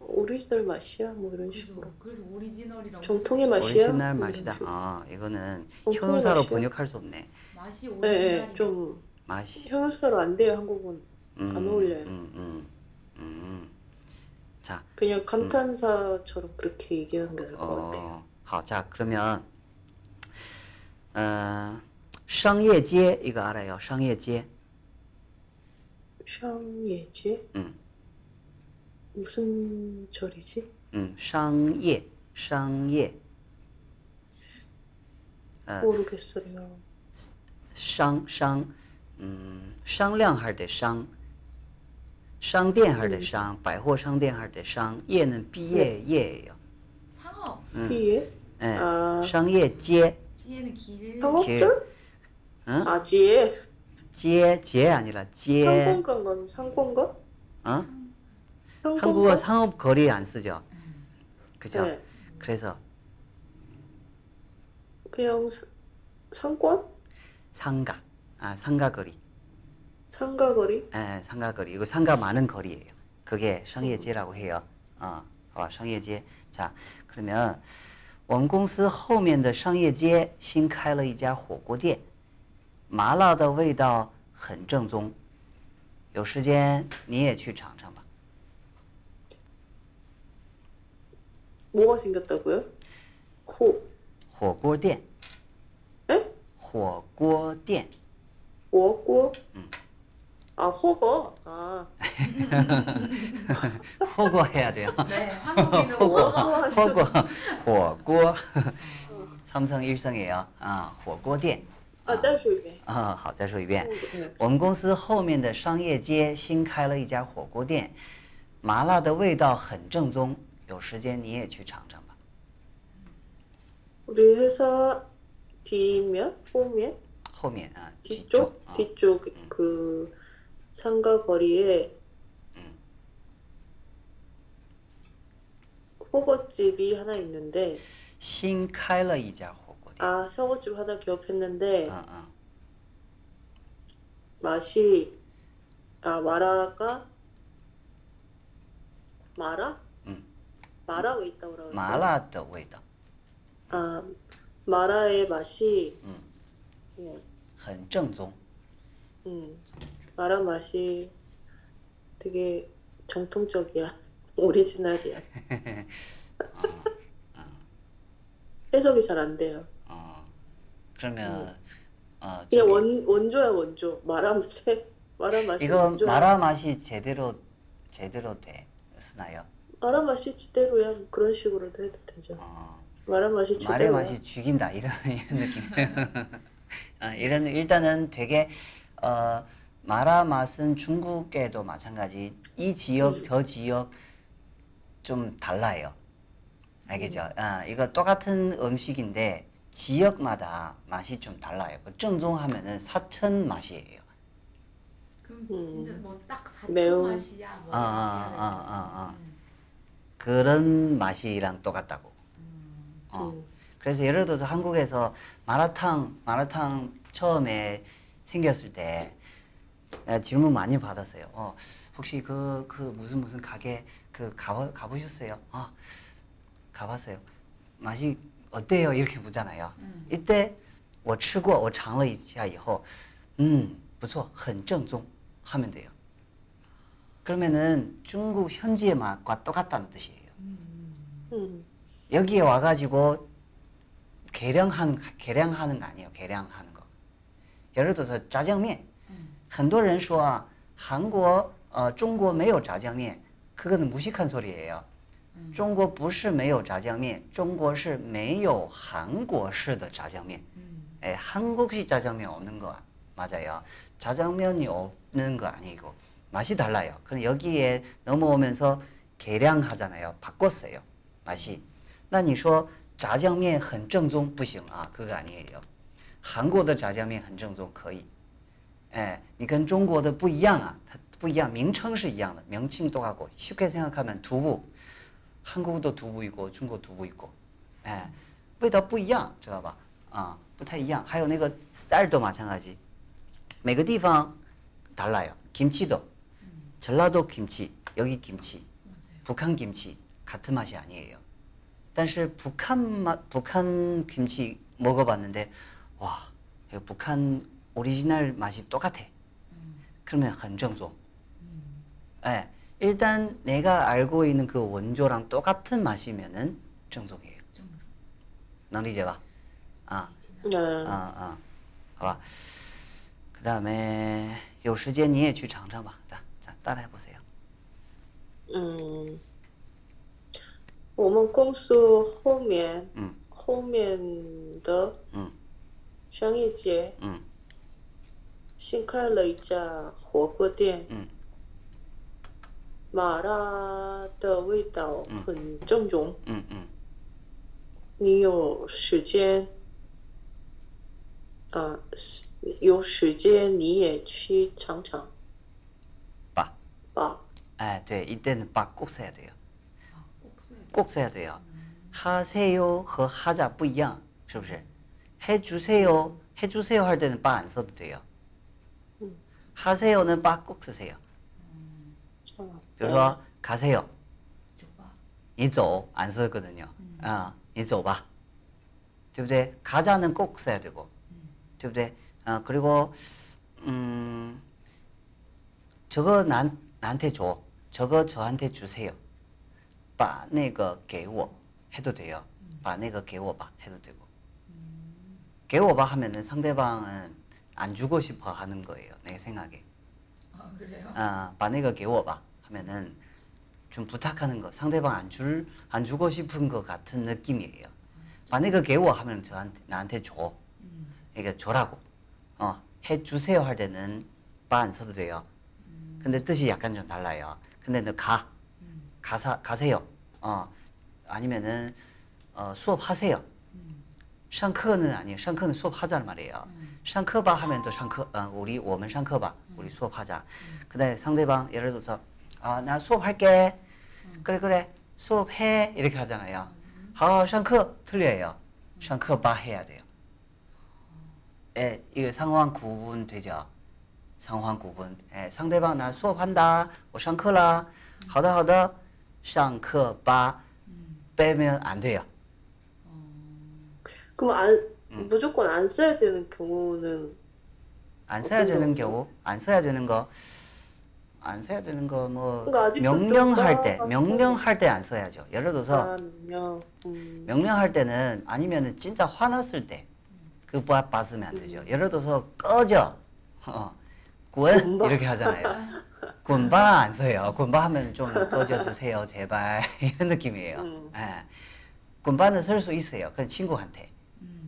오리지널 맛이야 뭐 이런 그죠. 식으로 그래서 오리지널이라고 정통의 맛이야? 오리지널 맛이다. 아, 이거는 형용사로 맛이야? 번역할 수 없네. 맛이 오리지널이 좀 맛이 형용사로 안 돼요. 한국은 음, 안 어울려요. 음, 음, 음. 자, 그냥 감탄사처럼 음. 그렇게 얘기하는 게 나을 것 어, 같아요. 어, 자 그러면 어, 상예제 이거 알아요? 상예제 상예제? 응. 무슨 절이지? 응, 상예, 상예. 모르겠어요. 상, 상, 음, 상량할 때 상, 상대할 때 상, 백호 상대할 때 상, 예는 비예, 예예요. 상업? 비예? 네, 상예제. 제는 길. 상업절? 응? 아, 제. 제, 제 아니라 제. 상권가는 상권가? 어? 상권가? 한국어 상업거리 안 쓰죠. 그죠? 네. 그래서 그냥 사, 상권? 상가. 아, 상가거리. 상가거리? 네, 상가거리. 이거 상가 많은 거리예요. 그게 상예제라고 해요. 어, 어, 상예제. 자, 그러면 我们公司后面的商业街新开了一家火锅店。 麻辣的味道很正宗，有时间你也去尝尝吧。 뭐가 생겼다고요? 호火锅店. 에? 火锅店. 火锅? 응. 아, 호거? 아. 호거 해야 돼요. 네, 한국인은 호거. 호거. 호거. 삼성일성이에요. 아, 火锅店. 아, 再说一遍. 아, 好,再说一遍. 我们公司后面的商业街新开了一家火锅店，麻辣的味道很正宗，有时间你也去尝尝吧. 우리 회사 뒤면? 후면? 후면, 아, 뒤쪽? 뒤쪽, 어. 뒤쪽 음. 그 상가 거리에 음. 호거집이 하나 있는데. 新开了一家火锅店. 아, 호거집 하나 개업했는데 아, 아. 맛이 아, 마라가 마라? 응. 마라 웨이다고 그러죠. 마라의 웨이다. 아, 마라의 맛이 음. 예. 很正宗. 음. 마라 맛이 되게 정통적이야. 오리지널이야. 어, 어. 해석이 잘 안 돼요. 어. 그러면 어, 그냥 원 원조야, 원조. 마라 맛에 마라 맛이 이거 원조야. 마라 맛이 제대로 제대로 돼. 쓰나요? 마라 맛이 제대로야. 뭐 그런 식으로도 해도 되죠. 어. 마라 맛이 제대로야. 말의 맛이 죽인다. 이런 이런 느낌. 아, 이런 일단은 되게 어, 마라 맛은 중국에도 마찬가지 이 지역 음. 저 지역 좀 달라요. 알겠죠? 음. 아, 이거 똑같은 음식인데 지역마다 맛이 좀 달라요. 정종하면은 사천 맛이에요. 그럼 진짜 뭐 딱 사천 매우. 맛이야. 뭐 아, 아, 아, 아, 아. 음. 그런 맛이랑 똑같다고. 음. 어. 음. 그래서 예를 들어서 한국에서 마라탕, 마라탕 처음에 생겼을 때 질문 많이 받았어요. 어, 혹시 그, 그 무슨 무슨 가게 그 가보, 가보셨어요? 아, 가봤어요. 맛이 어때요? 이렇게 묻잖아요. 음. 이때 我吃过,我尝了一下以后 음, 不错,很正宗 하면 돼요. 그러면은 중국 현지의 맛과 똑같다는 뜻이에요. 음. 음. 여기에 와가지고 개량한, 개량하는 거 아니에요. 개량하는 거. 예를 들어서 짜장면. 很多人说 한국, 어, 중국 没有炸酱面. 그거는 무식한 소리예요. 음. 중국 不是没有炸酱面, 중국 是没有 한국식 짜장면. 음. 예, 한국식 짜장면 없는 거 맞아요. 짜장면이 없는 거 아니고 맛이 달라요. 그럼 여기에 넘어오면서 개량하잖아요. 바꿨어요. 맛이. 那你说 炸酱面很正宗不行啊，可个아니에요. 한국의 炸酱面很正宗可以，哎，你跟中国的不一样啊，它不一样，名称是一样的，名称똑같고 쉽게 생각하면 두부, 한국도 두부 있고 중국 두부 있고, 哎，味道不一样，知道吧？啊，不太一样。还有那个쌀도 마찬가지, 每个地方달라요. 김치도, 전라도 김치, 여기 김치, 북한 김치 같은 맛이 아니에요. 但是 북한 맛, 북한 김치 먹어봤는데 와, 이거 북한 오리지널 맛이 똑같아. 음. 그러면 很正宗. 음. 예, 일단 내가 알고 있는 그 원조랑 똑같은 맛이면은 정종이에요. 정종. 能理解吧? 아, 네. 아, 아, 好吧.그 다음에 有时间你也去尝尝吧. 자, 자, 따라해보세요. 음. 我们公司后面后面的商业街新开了一家火锅店，麻辣的味道很正宗，你有时间啊，有时间你也去尝尝吧吧。哎，对，一定把꼭 써야 돼요. 꼭 써야 돼요. 하세요和 하자 不一样,是不是? 해주세요, 해주세요 할 때는 바 안 써도 돼요. 하세요는 바 꼭 쓰세요. 比如说 가세요. 你走 안 쓰거든요. 아, 你走吧. 对不对? 가자는 꼭 써야 되고. 对不对? 아, 그리고 음, 저거 난, 나한테 줘. 저거 저한테 주세요. 把那个给我 해도 돼요. 把那个给我吧 해도 되고. 깨워봐 하면은 상대방은 안 주고 싶어 하는 거예요, 내 생각에. 아, 그래요? 아, 만약에 깨워봐 하면은 좀 부탁하는 거, 상대방 안 줄, 안 주고 싶은 것 같은 느낌이에요. 만약에 깨워 하면 저한테, 나한테 줘. 그러니까 줘라고. 어, 해주세요 할 때는 바 안 써도 돼요. 근데 뜻이 약간 좀 달라요. 근데 너 가. 가사, 가세요. 어, 아니면은, 어, 수업하세요. 上课는 아니에요. 上课는 수업하자는 말이에요. 上课吧 하면 또 上课, 어, 우리, 我们上课吧. 우리 수업하자. 근데 상대방, 예를 들어서, 아, 나 수업할게. 그래, 그래. 수업해. 이렇게 하잖아요. 好,上课. 틀려요. 上课吧 해야 돼요. 예, 이거 상황 구분 되죠? 상황 구분. 예, 상대방, 나 수업한다. 我上课啦. 好的,好的,上课吧. 빼면 안 돼요. 그럼 안, 음. 무조건 안 써야 되는 경우는? 안 써야 되는 경우? 안 써야 되는 거? 안 써야 되는 거 뭐 그러니까 명령할 때, 명령할 때 안 써야죠. 예를 들어서 아, 명령. 음. 명령할 때는 아니면 진짜 화났을 때 그 봤으면 안 되죠. 음. 예를 들어서 꺼져, 어, 滚이렇게 하잖아요. 滚吧 안 써요. 滚吧 하면 좀 꺼져주세요 제발 이런 느낌이에요. 음. 예. 滚吧는 쓸 수 있어요. 그건 친구한테.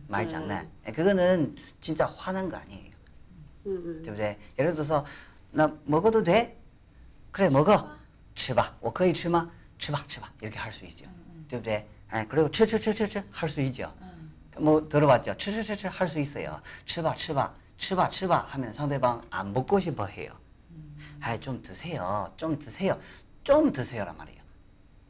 말 장난. 음. 그거는 진짜 화난 거 아니에요. 음. 对不对? 예를 들어서 나 먹어도 돼? 그래 먹어. 吃吧我可以吃吗吃吧吃吧 이렇게 할 수 있죠. 对不对? 아, 그리고 吃吃吃吃吃 할 수 있죠. 음. 뭐 들어봤죠? 吃吃吃吃 할 수 있어요. 吃吧吃吧吃吧吃吧 하면 상대방 안 먹고 싶어 해요. 음. 아, 좀 드세요. 좀 드세요. 좀 드세요란 말이에요.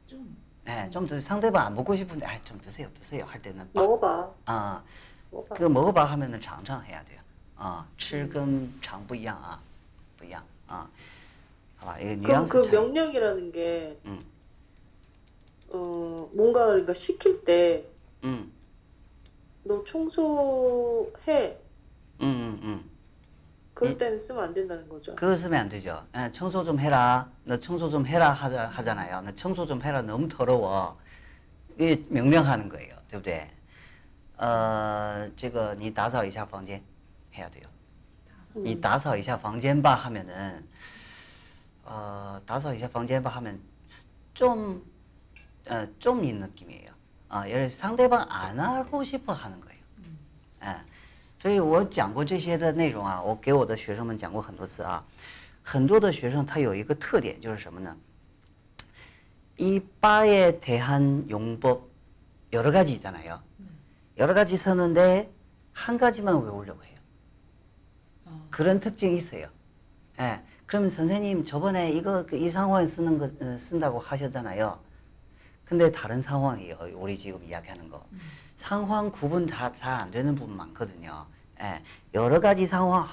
좀. 네, 좀 드세요. 상대방 안 먹고 싶은데, 아, 좀 드세요, 드세요. 할 때는. 빡. 먹어봐. 아, 먹어봐. 그거 먹어봐 하면은 장장 해야 돼요. 아, 吃跟常不一样啊,不一样 아. 봐봐, 이게 뉘앙스 차이. 그럼 그 명령이라는 게, 음. 어, 뭔가 그러니까 시킬 때, 음. 너 청소해. 음, 음, 음. 그럴 때는 쓰면 안 된다는 거죠? 그거 쓰면 안 되죠. 에, 청소 좀 해라. 너 청소 좀 해라 하자, 하잖아요. 너 청소 좀 해라. 너무 더러워. 이게 명령하는 거예요. 对不对? 어, 这个你打扫一下房间 해야 돼요. 你打扫一下房间吧 하면은 어, 打扫一下房间吧 하면 좀, 어, 좀 이 느낌이에요. 어, 예를 들어서 상대방 안 하고 싶어 하는 거예요. 에. 所以我讲过这些的内容啊，我给我的学生们讲过很多次啊。很多的学生他有一个特点就是什么呢？이 바에 대한 용법 여러 가지 있잖아요. 여러 가지 쓰는데 한 가지만 외우려고 해요. 그런 특징이 있어요. 예. 그러면 선생님 저번에 이거 이 상황에 쓰는 거 쓴다고 하셨잖아요. 근데 다른 상황이에요. 우리 지금 이야기하는 거. 상황 구분 다, 잘 안 되는 부분 많거든요. 예, 여러 가지 상황,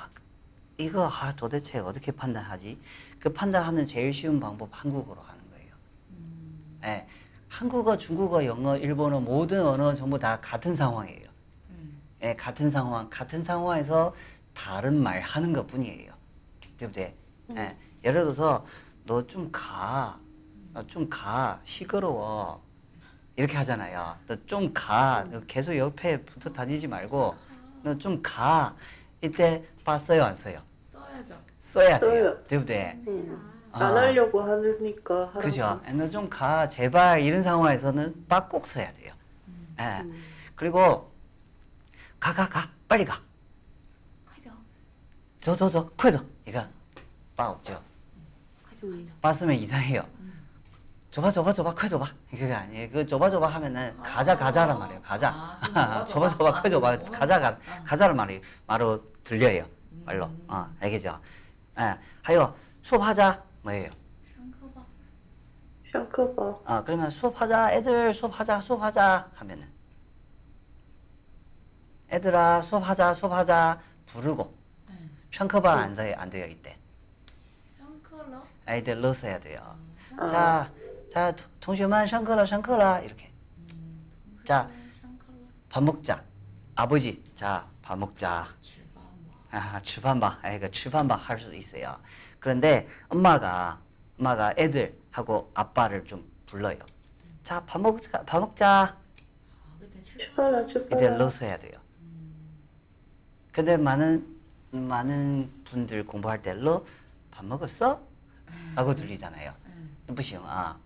이거 아, 도대체 어떻게 판단하지? 그 판단하는 제일 쉬운 방법 한국어로 하는 거예요. 음. 예, 한국어, 중국어, 영어, 일본어 모든 언어 전부 다 같은 상황이에요. 음. 예, 같은 상황, 같은 상황에서 다른 말 하는 것 뿐이에요. 对不对? 음. 예, 예를 들어서 너 좀 가, 너 좀 가, 시끄러워. 이렇게 하잖아요. 너 좀 가. 너 계속 옆에 붙어 다니지 말고 너 좀 가. 이때 바 써요 안 써요? 써야죠. 써야 돼요. 对不对? 음. 아. 안 하려고 하니까. 그죠. 너 좀 가. 제발 이런 상황에서는 바 꼭 써야 돼요. 음. 예. 음. 그리고 가 가 가. 빨리 가. 가죠. 저 저 저. 쾌죠. 이거 바 없죠. 가죠. 가죠. 바 쓰면 이상해요. 줘봐 줘봐 줘봐 커 줘봐 그게 아니에요. 그 줘봐 줘봐 하면은 아, 가자 가자란 말이에요. 가자 아, 줘봐 줘봐 커 줘봐 가자 가 가자란 말이 말로 들려요. 말로 음. 어 알겠죠? 예, 하여 수업하자 뭐예요? 上课吧上课吧 아 그러면 수업하자 애들 수업하자 수업하자 하면은 애들아 수업하자 수업하자 부르고 上课吧 안 돼요 안 돼요 이때. 上课了 애들 러 써야 돼요. 아. 자. 자, 동시만 상클라 상클라 이렇게. 음, 자, 밥 먹자. 아버지, 자, 밥 먹자. 아, 吃饭吧. 아, 이거 吃饭吧 할 수도 있어요. 그런데 엄마가 엄마가 애들하고 아빠를 좀 불러요. 음. 자, 밥 먹자. 밥 먹자. 아, 그때 吃饭了, 吃饭了. 이때 넣어야 돼요. 음. 근데 많은 많은 분들 공부할 때 너 밥 먹었어? 라고 들리잖아요. 눈부시요. 아,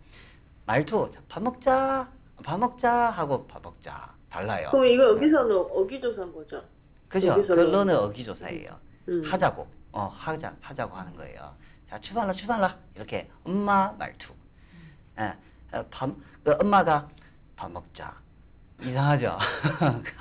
말투 밥 먹자, 밥 먹자 하고 밥 먹자 달라요. 그럼 이거 여기서는 어기조사인 거죠? 그죠. 그거는 어기조사예요. 음. 하자고, 어 하자 하자고 하는 거예요. 자 출발라 출발라 이렇게 엄마 말투. 예, 밥 그 엄마가 밥 먹자. 이상하죠.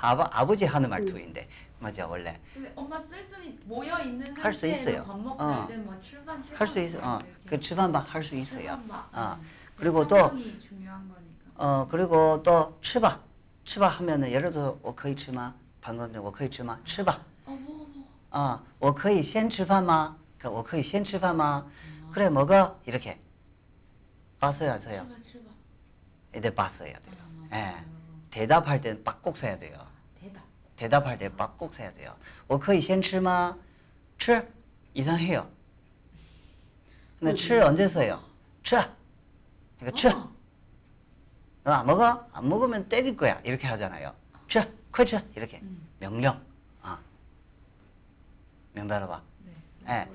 아버 아버지 하는 말투인데 맞아 원래. 근데 엄마 쓸 수는 모여 있는 상태에서 밥 먹을 때는 뭐 출반 출반 할 수 있어. 어, 그 출반방 할 수 있어요. 아, 그리고 또 중요한 거니까. 어, 그리고 또 출바 출바 하면은 예를 들어 我可以吃吗? 방금 전에 我可以吃吗? 출바. 어, 뭐 뭐. 아, 我可以先吃饭吗? 그 我可以先吃饭吗? 그래 먹어 이렇게. 봤어요, 저요. 이제 봤어요, 예. 대답할 때는 빡꼭 써야 돼요. 대답. 대답할 때 빡꼭 써야 돼요. 我可以先吃吗? 吃? 이상해요. 근데 吃 언제 써요? 吃. 그러니까 吃. 너 안 먹어? 안 먹으면 때릴 거야. 이렇게 하잖아요. 吃, 快吃 이렇게. 명령. 아. 명달아 봐. 네.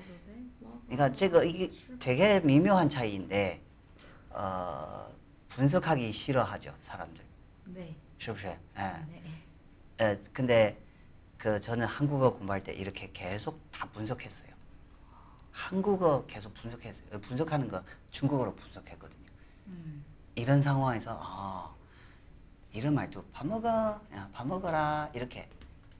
그러니까 제가 이게 되게 미묘한 차이인데 어, 분석하기 싫어하죠, 사람들. 네. 是不是? 예. 네. 예, 근데 그 저는 한국어 공부할 때 이렇게 계속 다 분석했어요. 한국어 계속 분석했어요. 분석하는 거 중국어로 분석했거든요. 음. 이런 상황에서 아, 이런 말도 밥 먹어, 야, 밥 먹어라 이렇게.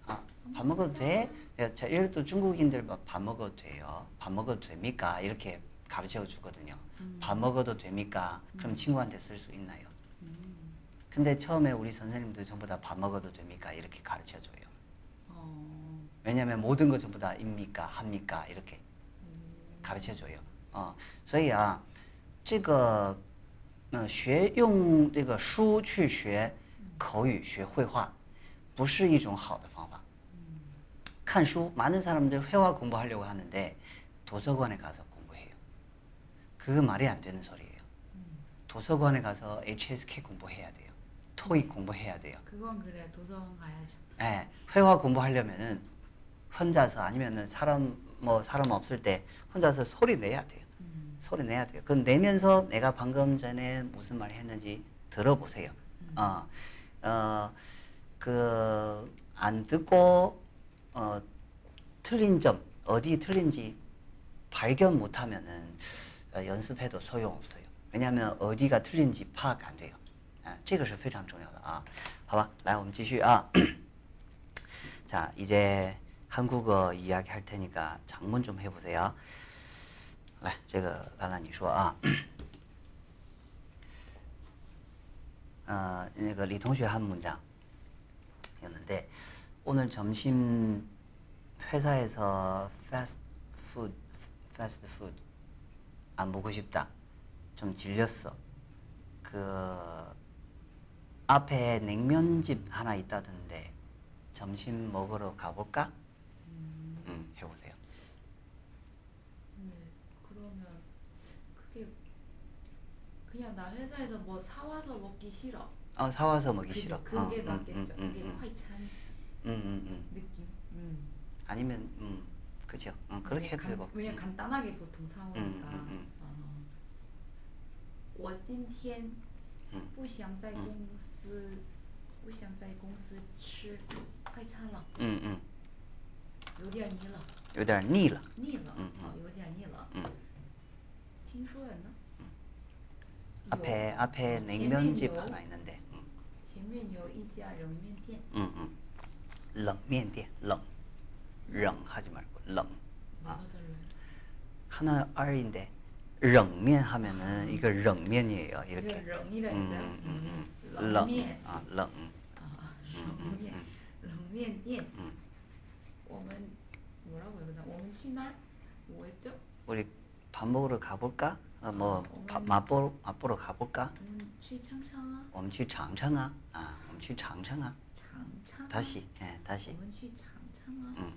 아, 밥 먹어도 돼? 야, 자, 예를 들어 중국인들 막 밥 먹어도 돼요. 밥 먹어도 됩니까? 이렇게 가르쳐 주거든요. 음. 밥 먹어도 됩니까? 그럼 친구한테 쓸 수 있나요? 음. 근데 처음에 우리 선생님들 전부 다 밥 먹어도 됩니까? 이렇게 가르쳐 줘요. 어. 왜냐면 모든 거 전부 다 입니까? 합니까? 이렇게 음. 가르쳐 줘요. 어, 所以啊这个学用这个书去学口语学绘画不是一种好的方法看书 많은 사람들 회화 공부하려고 하는데 도서관에 가서 그거 말이 안 되는 소리예요. 음. 도서관에 가서 에이치에스케이 공부해야 돼요. 토익 공부해야 돼요. 그건 그래. 도서관 가야죠. 네, 회화 공부하려면은 혼자서 아니면은 사람 뭐 사람 없을 때 혼자서 소리 내야 돼요. 음. 소리 내야 돼요. 그건 내면서 내가 방금 전에 무슨 말 했는지 들어보세요. 음. 어, 어, 그 안 듣고 어, 틀린 점 어디 틀린지 발견 못하면은. 어, 연습해도 소용없어요. 왜냐하면 어디가 틀린지 파악 안 돼요. 아, 这个是非常重要的啊. 봐봐, 来我们继续啊. 자, 이제 한국어 이야기 할 테니까 장문 좀 해보세요. 来,这个兰兰你说啊. 어, 那个李同学 한 문장이었는데 오늘 점심 회사에서 패스트푸드, 패스트푸드 안 보고 싶다. 좀 질렸어. 그 앞에 냉면집 하나 있다던데 점심 먹으러 가볼까? 음. 응, 해보세요. 네, 그러면 그게 그냥 나 회사에서 뭐 사와서 먹기 싫어. 어, 사와서 먹기 그치? 싫어. 그게 어, 맞겠죠. 음, 음, 그게 화이찬 음, 음, 음. 느낌. 음. 아니면 음. 그렇죠. 응, 그렇게 해도 되고. 왜냐면 간단하게 보통 사오니까. 응, 응, 응. 어, 我今天不想在公司不想在公司吃快餐了. 응, 응. 有点腻了有点腻了腻了. 응, 응. 어, 有点腻了. 응. 听说人呢? 응. 앞에 앞에 냉면집 하나 있는데. 응. 前面有一家冷面店. 응, 응. 冷面店冷 렁 하지 말고 렁. 아. 하나 R인데 렁면 하면은 이거 렁면이에요. 이렇게. 렁이라고 했어요. 렁면. 아, 렁. 아, 렁면. 렁면면. 우리 뭐라고 해야 되나? 우리 치날 뭐 했죠? 우리 밥 먹으러 가 볼까? 아, 뭐 밥 맛보러 맛보러 가 볼까? 음, 去尝尝啊. 我们去尝尝啊. 아, 我们去尝尝啊. 尝尝. 다시. 예, 다시. 我们去尝尝啊. 음.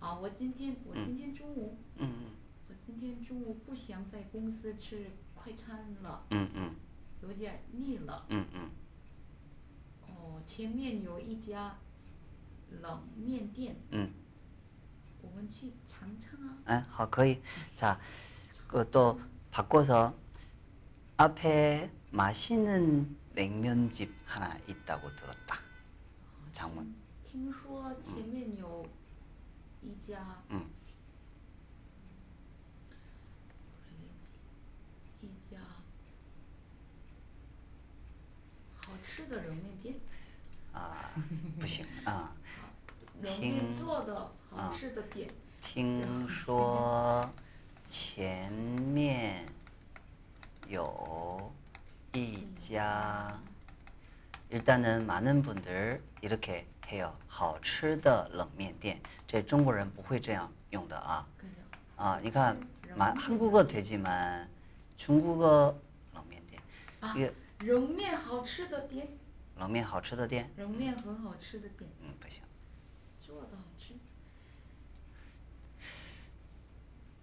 啊我今天我今天中午我今天中午不想在公司吃快餐了有点腻了哦前面有一家冷面店. 음. 我们去尝尝啊. 아, 好可以. 자, 또 바꿔서 앞에 맛있는 냉면집 하나 있다고 들었다. 장문. 听说前面有一家. 음. 好吃的冷面店啊不行啊听说前面有一家 일단은 많은 분들 이렇게 해요. 好吃的冷面店 中国人不会这样用的啊. 아, 그러니까 한국어 되지만 중국어 冷面店 冷面好吃的店 冷面好吃的店 冷面很好吃的店 음, 不行. 做的好吃.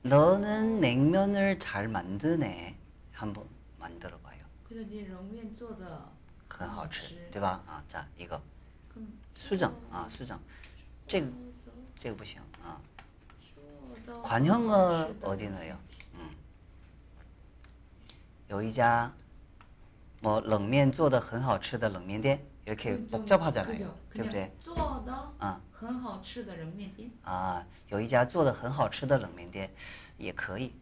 너는 냉면을 잘 만드네. 한번 만들어 봐요. 근데 네 냉면 做的很好吃,对吧? 아, 자, 이거. 수정. 아, 수정. 这个 这个 不行. 아. 관형어 어디 넣어요? 음. 여기자 뭐 냉면 做的很好吃的冷面店 이렇게 복잡하잖아요. 对不对做的很好吃的冷面店 아, 有一家做的很好吃的冷面店也可以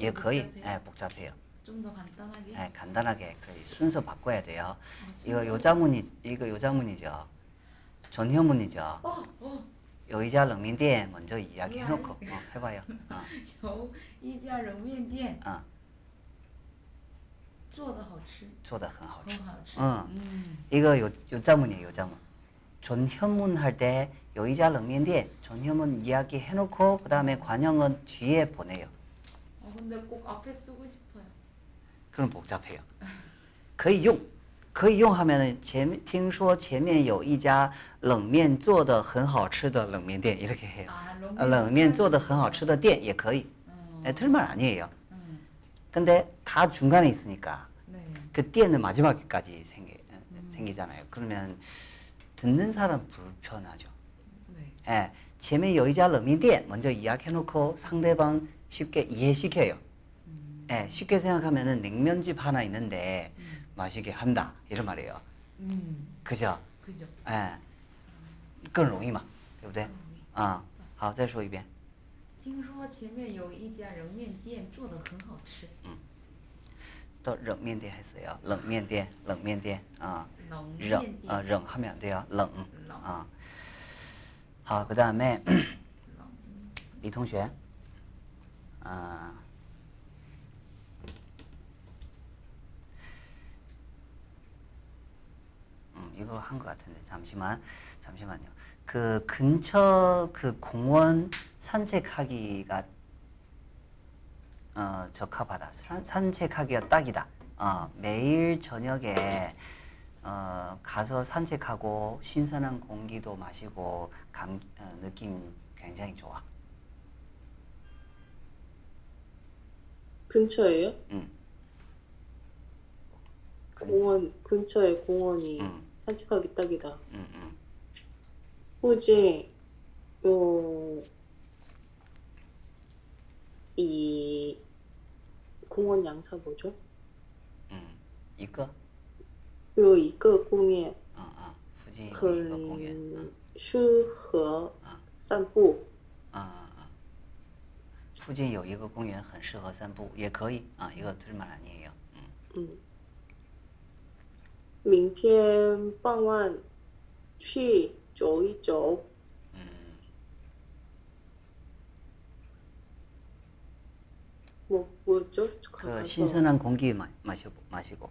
也可以哎 복잡해요. 좀 더 간단하게. 네, 간단하게. 그래, 순서 바꿔야 돼요. 아, 이거 요자문이 이거 요자문이죠. 전형문이죠. 어, 어. 요이자 렁면店 먼저 이야기해 놓고 어, 해 봐요. 어. 요이자 렁면店. 아. 做的好吃做的很好吃 응. 음. 이거 요, 요자문이에요, 요자문. 전현문 할 때 요이자 렁면店 전현문 이야기 해 놓고 그다음에 관형은 뒤에 보내요. 어, 근데 꼭 앞에 쓰고 싶어요. 그럼 복잡해요. 可以用可以用하면은 听说前面有一家冷面做的很好吃的冷面店 이렇게 해요. 아,冷面做的很好吃的店也可以. 네, 틀만 아니에요. 음. 근데 다 중간에 있으니까 네. 그 때는 마지막까지 생기, 음. 생기잖아요. 그러면 듣는 사람 불편하죠. 네. 네, 前面有一家冷面店 먼저 이야기해놓고 상대방 쉽게 이해시켜요. 음. 네, 쉽게 생각하면은 냉면집 하나 있는데 음. 맛있게 한다 이런 말이에요. 음. 그죠? 그죠. 네. 更容易嘛对不对啊好再说一遍听说前面有一家冷面店做的很好吃嗯到冷面店还是要冷面店冷面店啊冷啊冷하면 돼요冷嗯啊好그 다음에 리 동시에 아 이거 한 것 같은데 잠시만 잠시만요. 그 근처 그 공원 산책하기가 어 적합하다. 산, 산책하기가 딱이다. 어, 매일 저녁에 어, 가서 산책하고 신선한 공기도 마시고 감, 어, 느낌 굉장히 좋아. 근처에요? 응. 공원 근처에 공원이. 응. 산책하기 딱이다. 응, 응. 혹시 요 이 공원 양사 뭐죠? 응, 이거. 요 이거 공원. 아, 아, 후지 이거 공원. 适合散步. 아, 아. 附近有一个公园很适合散步也可以啊一个틀만 아니에요. 응. 응. 明天傍晚去走一走. 음. 뭐, 뭐죠? 그 신선한 공기 마, 마셔, 마시고.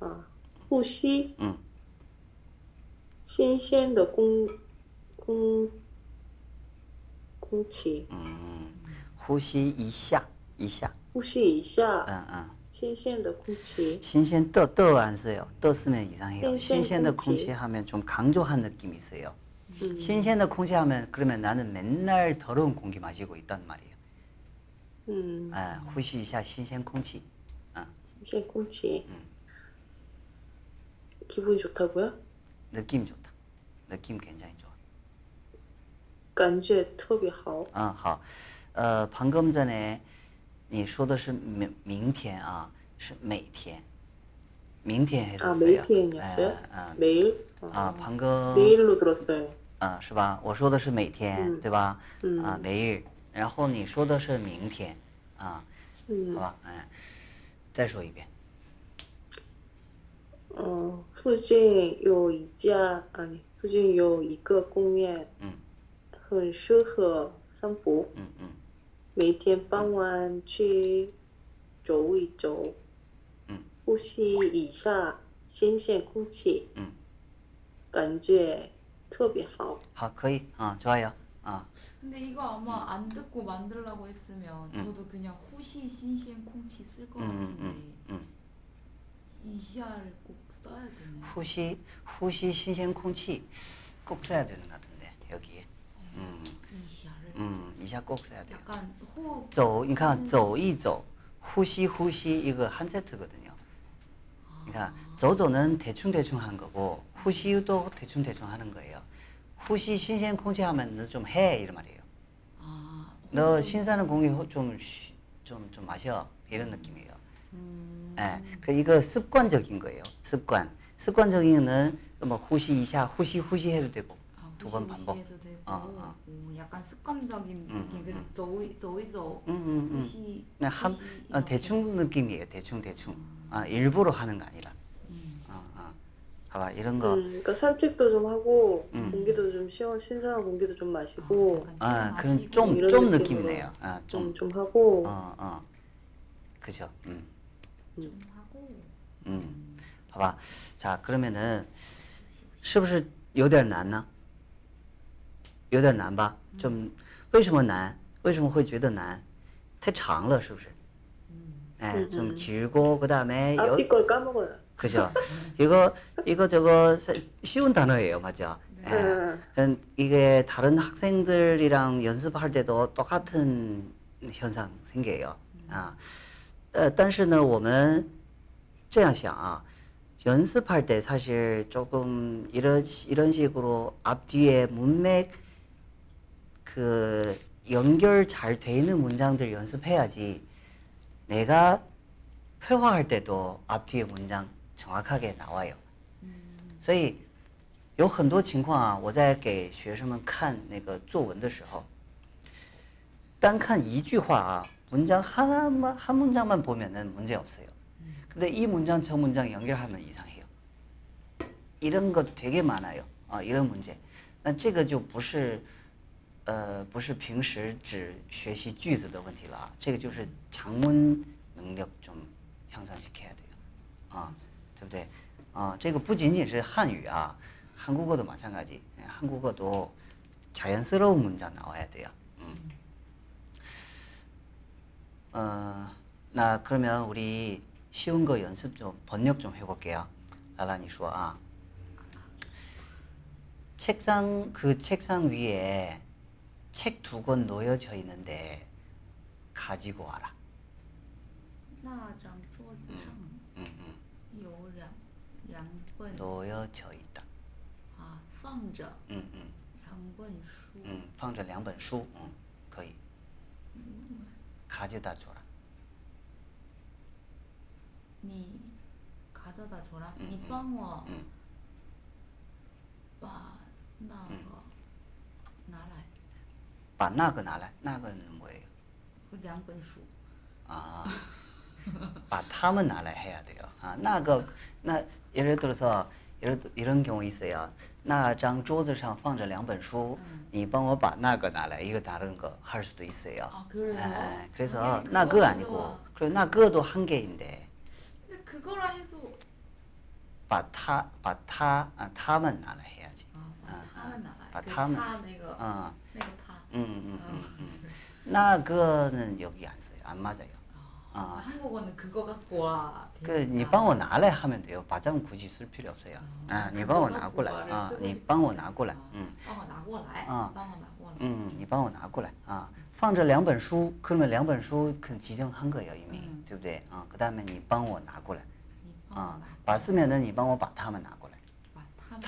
아, 호시? 응. 신선의 공, 공, 공치. 음. 호시 이샤, 이샤. 호시 이샤. 응, 응. 신선의 공기. 신선 떠, 떠 안 써요. 떠 쓰면 이상해요. 신선의 공기 하면 좀 강조한 느낌이 있어요. 음. 신선의 공기 하면 그러면 나는 맨날 더러운 공기 마시고 있단 말이에요. 음. 아, 후시一下新鲜空气. 아. 신선 공기. 음. 기분이 좋다고요? 느낌 좋다. 느낌 굉장히 좋아. 感觉特别好. 아, 好. 어, 방금 전에 你说的是明天啊，是每天。 明天 해줬어요. 아, 매일이었어요? 아, 매일? 아, 방금 내일로 들었어요. 아, 是吧？我说的是每天，对吧？啊， 每日，然后你说的是每天啊，嗯，好吧，哎，再说一遍。嗯，附近有一家，啊，附近有一个公园，嗯，很适合散步。嗯嗯，每天傍晚去走一走。 呼吸一下新鲜空气， 응. 感觉特别好. 아, 可以啊, 좋아요. 아. 근데 이거 아마 응. 안 듣고 만들라고 했으면 응. 저도 그냥 후시 신신空气 쓸 것 같은데 응, 응, 응, 응. 이시아를 꼭 써야 되네. 후시 후시 신신空气 꼭 써야 되는 것 같은데 여기에. 음. 이시아를. 음, 이시아 꼭 써야 돼. 약간 호흡. 走,你看走一走,呼吸呼吸 이거 한 세트거든요. 그러니까 저조는 대충대충 한 거고 후시도 대충대충 하는 거예요. 후시 신선 공기 하면 너 좀 해 이런 말이에요. 아, 너 신선한 공기 좀 좀 좀 마셔 이런 느낌이에요. 음. 예, 그 이거 습관적인 거예요. 습관. 습관적인은 뭐 후시 이샤 후시 후시 해도 되고 아, 두 번 반복. 해도 되고. 어, 어. 오, 약간 습관적인 느낌. 그래서 저이 저이저 후시. 한 어, 대충 느낌이에요. 대충 대충. 음. 아, 일부러 하는 거 아니라. 음. 아, 아. 봐봐, 이런 거. 음, 그러니까 산책도 좀 하고, 음. 공기도 좀 시원, 신선한 공기도 좀 마시고. 아, 그런 좀, 좀 느낌이네요. 아, 좀. 음, 좀 하고. 어, 어. 그죠. 음. 좀 하고. 음. 봐봐. 자, 그러면은, 是不是有点难呢有点难吧? 음. 좀, 为什么难为什么会觉得难太长了是不是? 네, 좀 길고 그다음에 앞뒤 여... 걸 까먹어요. 그죠? 이거 이거 저거 쉬운 단어예요, 맞죠? 네. 네. 이게 다른 학생들이랑 연습할 때도 똑같은 현상 생겨요. 음. 아, 但是呢我们这样想啊, 연습할 때 사실 조금 이런 이런 식으로 앞뒤에 문맥 그 연결 잘 돼 있는 문장들 연습해야지. 내가 회화할 때도 앞뒤의 문장 정확하게 나와요. 所以有很多情况啊我在给学生们看那个作文的时候单看一句话啊 문장 하나만 한 문장만 보면은 문제 없어요. 근데 이 문장 저 문장 연결하면 이상해요. 이런 거 되게 많아요. 아, 이런 문제. 那这个就不是 呃, 不是平时只学习句子的问题了，这个就是长文能力좀 향상시켜야 돼요. 아, 对不对? 아, 这个不仅仅是汉语啊, 한국어도 마찬가지. 한국어도 자연스러운 문장 나와야 돼요. 음. 어, 나 그러면 우리 쉬운 거 연습 좀 번역 좀 해볼게요. 라란이 슈아. 아. 책상 그 책상 위에 책 두 권 놓여져 있는데 가지고 와라. 나那张桌子上有两两本 놓여져 있다. 아, 放着. 응, 응. 两本书. 응, 放着两本书. 응, 可以. 가져다 줘라. 你 가져다 줘라. 你帮我把那个拿来. 把那个拿来，那个是뭐예요? 그 두 권 수. 아, 把它们拿来 해야 돼요. 아, 那个, 나 예를 들어서 예를 이런 경우 있어요. 那张桌子上放着两本书，你帮我把那个拿来 이거 다른 거 할 수도 있어요. 아, 그래요? 에, 그래서 那个 아니고, 그리고 那个도 한 개인데. 근데 그거라 해도 把它, 把它, 아, 它们拿来 해야지. 아, 把它们拿来，把它们那个， 음, 음, 음, 음. 나그는 여기 안 써요. 안 맞아요. 아, 아. 한국어는 그거 갖고 와. 그, 니방워 나래 하면 돼요. 바장 굳이 쓸 필요 없어요. 아, 니방워 나고라. 니방워 나고라. 방워 나고라. 방워 나고라. 음, 니방워 나고라. 아, 放着两本书, 그러면 两本书큰 지정한 거예요, 이미. 对不对? 아, 그 다음에 니방워 나고라. 아, 봤으면은 니방워 바타면 나고라.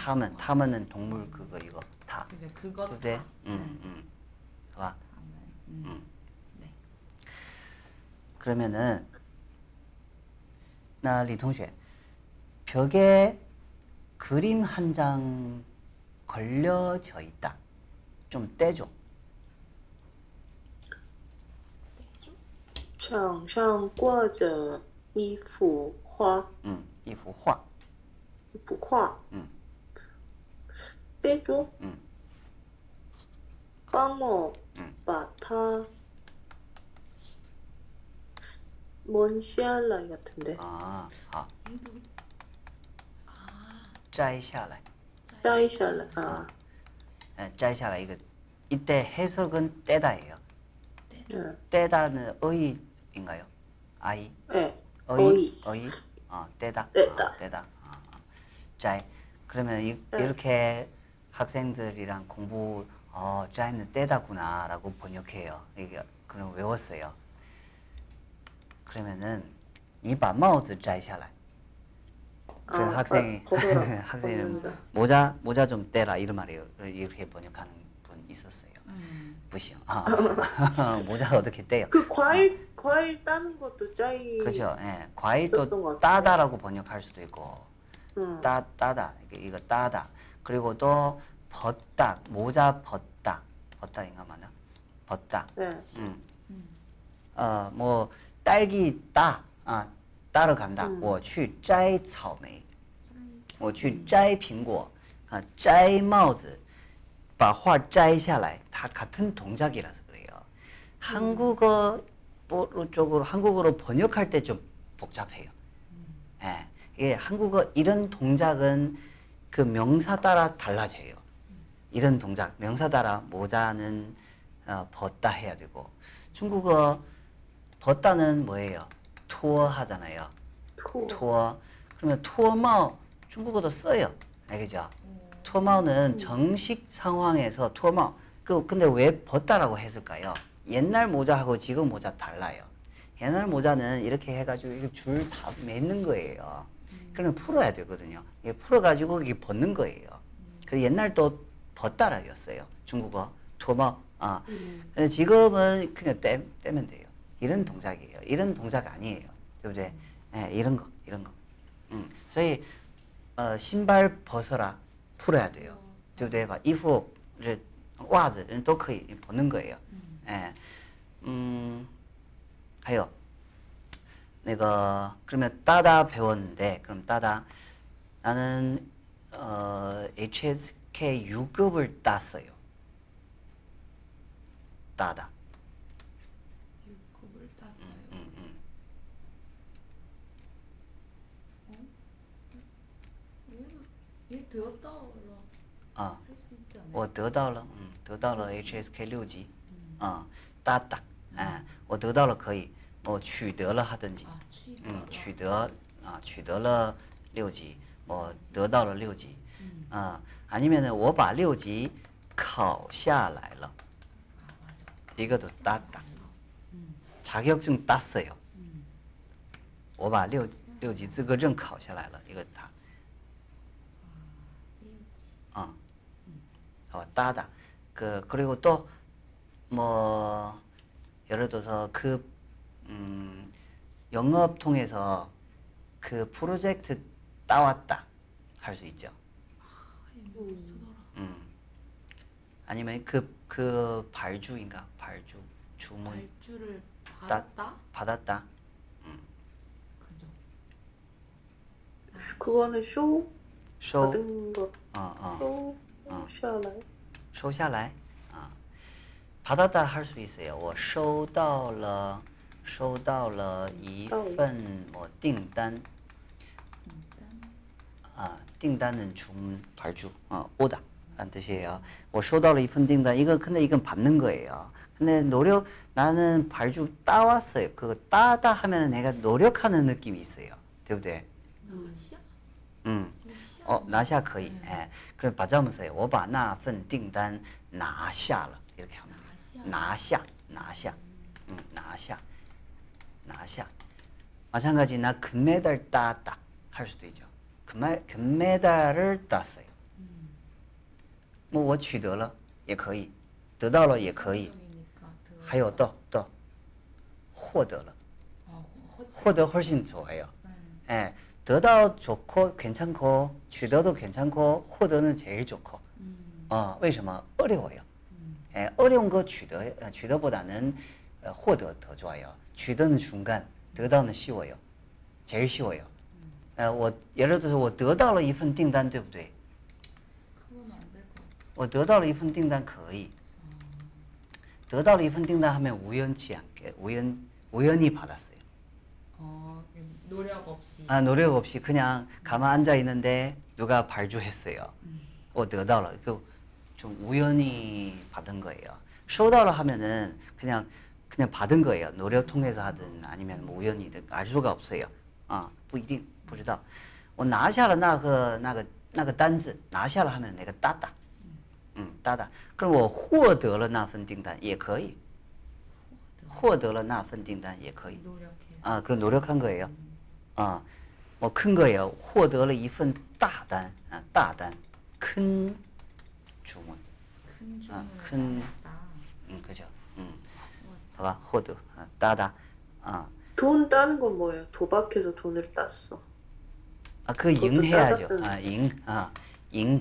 他们, 他们은 동물 그거 이거 다. 그래, 그거 다. 응, 응. 와. 응. 네. 그러면은 나 리동쉐 벽에 그림 한 장 걸려져 있다. 좀 떼줘. 떼줘? 墙上挂着一幅画. 응, 一幅画. 一幅画. 응. 떼줘? 응. 까먹. 응. 把它 먼시알라이 같은데. 아, 아. 摘下来摘下来. 아. 아, 摘下来 이거 이때 해석은 떼다예요. 네. 떼다는 어이인가요? 아이. 네. 어이. 어이. 어이. 어, 떼다. 떼다. 아, 떼다. 아, 짜이. 그러면 이, 네. 이렇게 학생들이랑 공부 어, 짜이는 떼다구나라고 번역해요. 이게 그럼 외웠어요. 그러면은 이 밥帽子 摘下来. 그럼 아, 학생이 아, 학생은 모자 모자 좀 떼라 이런 말이에요. 이렇게 번역하는 분 있었어요. 음. 무시요. 아, 모자 어떻게 떼요? 그 과일 어. 과일 따는 것도 짜이. 그죠. 예, 과일도 따다라고 번역할 수도 있고, 음. 따 따다 이거 따다. 그리고 또 벗다 모자 벗다 벗다인가 맞나? 벗다. 네. 음. 음. 어 뭐 딸기 따 아. 따러 간다. 我去摘草莓我去摘苹果摘帽子把画摘下来. 다 같은 동작이라서 그래요. 한국어로 쪽으로 한국어로 번역할 때 좀 복잡해요. 예, 예, 한국어 이런 동작은 그 명사 따라 달라져요. 이런 동작 명사 따라 모자는 어, 벗다 해야 되고 중국어 벗다는 뭐예요? 투어 하잖아요. 투어. 그러면 투어마오 중국어도 써요. 알겠죠? 투어마오는 음. 정식 상황에서 투어마오. 그 근데 왜 벗다라고 했을까요? 옛날 모자하고 지금 모자 달라요. 옛날 모자는 이렇게 해가지고 이렇게 줄 다 맺는 거예요. 음. 그러면 풀어야 되거든요. 이게 풀어가지고 이게 벗는 거예요. 음. 그래서 옛날 또 벗다라였어요. 중국어 투어마오. 아. 음. 근데 지금은 그냥 떼, 떼면 돼요. 이런 동작이에요. 이런 동작 아니에요. 그죠? 네, 이런 거, 이런 거. 음, 저희 어, 신발 벗어라 풀어야 돼요. 그죠? 봐, 이후 이제 와즈, 또 거의 벗는 거예요. 예, 음, 하여, 내가 그러면 따다 배웠는데, 그럼 따다 나는 어, 에이치에스케이 육 급을 땄어요. 따다.得到了啊我得到了嗯得到了 에이치에스케이 육 급. 啊大大哎我得到了可以我取得了하든지嗯取得啊取得了六级我得到了六级. 아 아니면은 我把六级考下来了. 이것도 따다. 자격증 땄어요. 我把六六级资格证考下来了. 이거 다. 어, 따다. 그, 그리고 또, 뭐, 예를 들어서 그, 음, 영업 통해서 그 프로젝트 따왔다. 할 수 있죠. 음. 아니면 그, 그 발주인가? 발주. 주문. 발주를 받았다? 따, 받았다. 음. 그거는 쇼? 쇼. 받은 거. 어, 어. 쇼. 어, 收下来. 아, 받았다 할 수 있어요. 我收到了收到了一份뭐订单. 아, 订单은 주문, 발주, 어, 오다 라는 뜻이에요. 我收到了一份订单. 이거 근데 이건 받는 거예요. 근데 노력 나는 발주 따왔어요. 그거 따다 하면은 내가 노력하는 느낌이 있어요. 对不对? 음. 어, 拿下可以. 예. 그럼 받자면서요. 我把那份订单拿下了. 이렇게 하면 돼요. 拿下, 拿下. 음, 拿下. 拿下. 마찬가지 나 금메달 따다 할 수도 있죠. 금메 금메달을 땄어요. 뭐我取得了也可以，得到了也可以，还有到到获得了，获得훨씬 좋아요。哎，得到좋고괜찮고，取得도괜찮고，获得는제일좋고。啊，为什么어려워요？ 哎，어려운거取得，取得보다는获得더 좋아요。取得는순간，得到는쉬워요，제일쉬워요。呃，我也就是我得到了一份订单，对不对？我得到了一份订单可以，得到了一份订单하면 우연치 않게 우연 우연히 받았어요. 어, 노력 없이. 아, 노력 없이 그냥 가만 앉아 있는데 누가 발주했어요. 어, 得到了. 그 좀 우연히 받은 거예요. 收到了 하면은 그냥 그냥 받은 거예요. 노력 통해서 하든 아니면 뭐 우연히든 알 수가 없어요. 아, 不一定不知道我拿下了那个那个那个单子拿下了 하면 내가 따다. 嗯，大大，可是我获得了那份订单也可以，获得了那份订单也可以。啊，그노력한거예요。啊，我큰거예요。获得了一份大单啊，大单，큰주문。큰주문。啊，큰，嗯，그죠，嗯，好吧，获得啊，大大，啊。돈 따는 건 뭐예요？ 도박해서 돈을 땄어。啊，그赢해야죠。啊，赢啊，赢。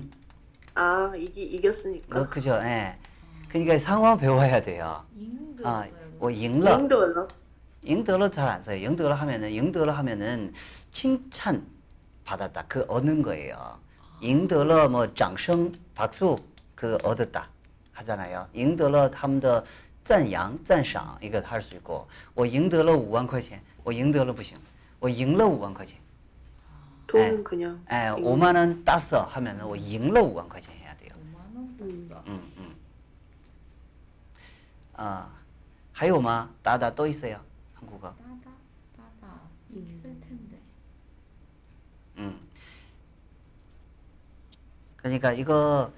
아, 이기, 이겼으니까. 어, 그죠, 예. 그러니까 상황 배워야 돼요. 잉도 아, 뭐, 잉러. 잉도러. 잉도러 잘 안 써요. 잉도러 하면은, 잉도러 하면은, 칭찬 받았다. 그 얻는 거예요. 잉도러 뭐, 장성, 박수, 그 얻었다. 하잖아요. 잉도러 함더, 짠양, 짠상, 이거 할 수 있고. 我赢得了五万块钱我赢得了不行我赢了五万块钱 돈은 그냥 에, 오만 원 땄어 하면은 어, 잉러 오만块钱 해야 돼요. 오만 원 땄어. 음, 음. 아, 하요마 따다 또 있어요. 한국어. 따다, 따다. 있을 텐데. 음. 그러니까 이거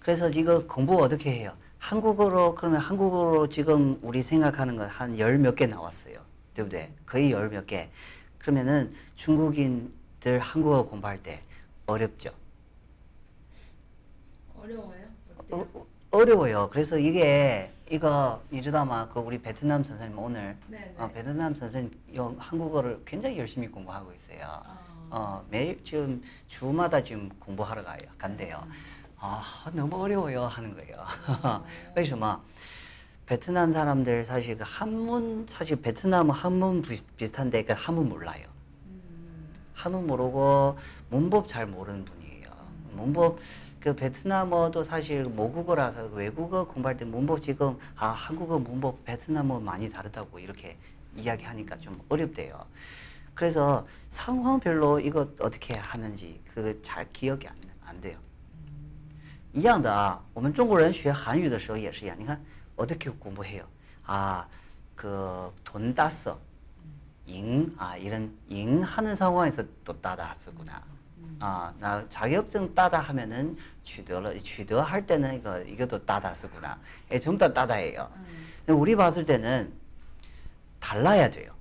그래서 이거 공부 어떻게 해요? 한국어로 그러면 한국어로 지금 우리 생각하는 건 한 열 몇 개 나왔어요. 对不对? 거의 열 몇 개. 그러면은 중국인 들 한국어 공부할 때 어렵죠? 어려워요? 어, 어려워요. 그래서 이게 이거 니즈다마 그 우리 베트남 선생님 오늘 어, 베트남 선생님 한국어를 굉장히 열심히 공부하고 있어요. 어. 어, 매일 지금 주마다 지금 공부하러 가요. 간대요. 음. 아 너무 어려워요 하는 거예요. 왜냐면 베트남 사람들 사실 한문 사실 베트남 한문 비슷한데 그러니까 한문 몰라요. 한문 모르고 문법 잘 모르는 분이에요. 문법 그 베트남어도 사실 모국어라서 외국어 공부할 때 문법 지금 아 한국어 문법 베트남어 많이 다르다고 이렇게 이야기하니까 좀 어렵대요. 그래서 상황별로 이거 어떻게 하는지 그 잘 기억이 안, 안 돼요. 一样的啊我们中国人学韩语的时候也是一样你看 어떻게 공부해요? 아 그 돈 땄어. 잉, 아, 이런, 잉 하는 상황에서 또 따다 쓰구나. 아, 나 자격증 따다 하면은, 취득, 취득할 때는 이거, 이것도 따다 쓰구나. 예, 전부 다 따다예요. 음. 근데 우리 봤을 때는 달라야 돼요.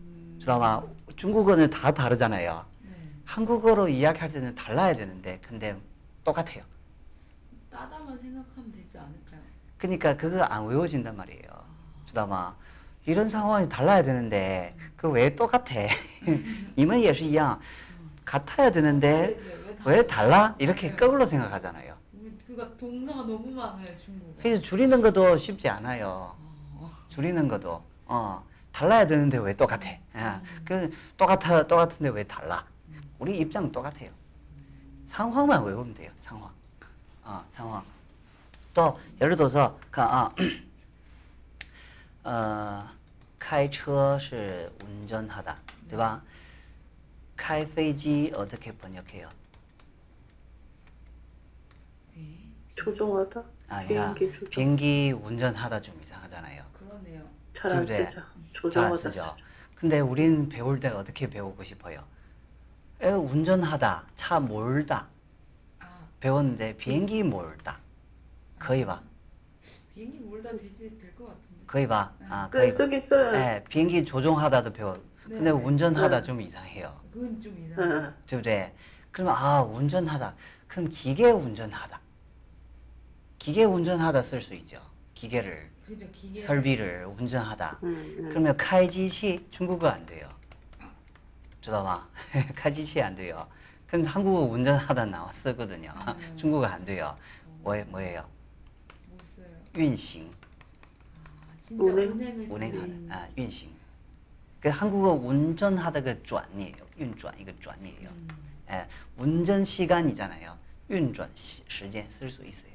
음. 드라마, 중국어는 다 다르잖아요. 네. 한국어로 이야기할 때는 달라야 되는데, 근데 똑같아요. 따다만 생각하면 되지 않을까요? 그니까 그거 안 외워진단 말이에요. 드라마. 이런 상황이 달라야 되는데 그 왜 똑같아? 이만 예시야 같아야 되는데 왜, 왜, 왜 달라? 이렇게 거꾸로 생각하잖아요. 그니까 동사가 너무 많아요 중국어. 그래서 줄이는 것도 쉽지 않아요. 어. 줄이는 것도 어 달라야 되는데 왜 똑같아? 음. 그 똑같아 똑같은데 왜 달라? 음. 우리 입장은 똑같아요. 음. 상황만 외우면 돼요. 상황. 어 상황. 또 예를 들어서 그 아. 呃开车是운전하다对吧开飞机어떻게 번역해요 조종하다 아, 그러니까 비행기 운전하다 좀 이상하잖아요. 그러네요. 잘 안 쓰죠. 조종하다. 잘 안 쓰죠. 근데 우린 배울 때 어떻게 배우고 싶어요? 에, 운전하다, 차 몰다. 아. 배웠는데 비행기 몰다. 거의 봐. 비행기 몰다 되지 될 것 같아. 거의 봐. 아, 네, 거의 쓰긴 써요. 네, 비행기 조종하다도 배워. 네, 근데 운전하다 네. 좀 이상해요. 그건 좀 이상해요. 네. 그러면 아 운전하다. 그럼 기계 운전하다. 기계 운전하다 쓸 수 있죠. 기계를, 그죠, 기계. 설비를 운전하다. 음, 음. 그러면 카이지시 중국어 안 돼요. 知道吗? 카이지시 안 돼요. 그럼 한국어 운전하다 나와 쓰거든요. 음. 중국어 안 돼요. 음. 뭐, 뭐예요? 못 써요. 운행. 아, 진짜 운행을 운행하는. 아, 운행. 그 한국어 운전하다가 전이에요. 운전 이거 전이에요. 음. 예, 운전 시간이잖아요. 운전 시, 시간 쓸 수 있어요.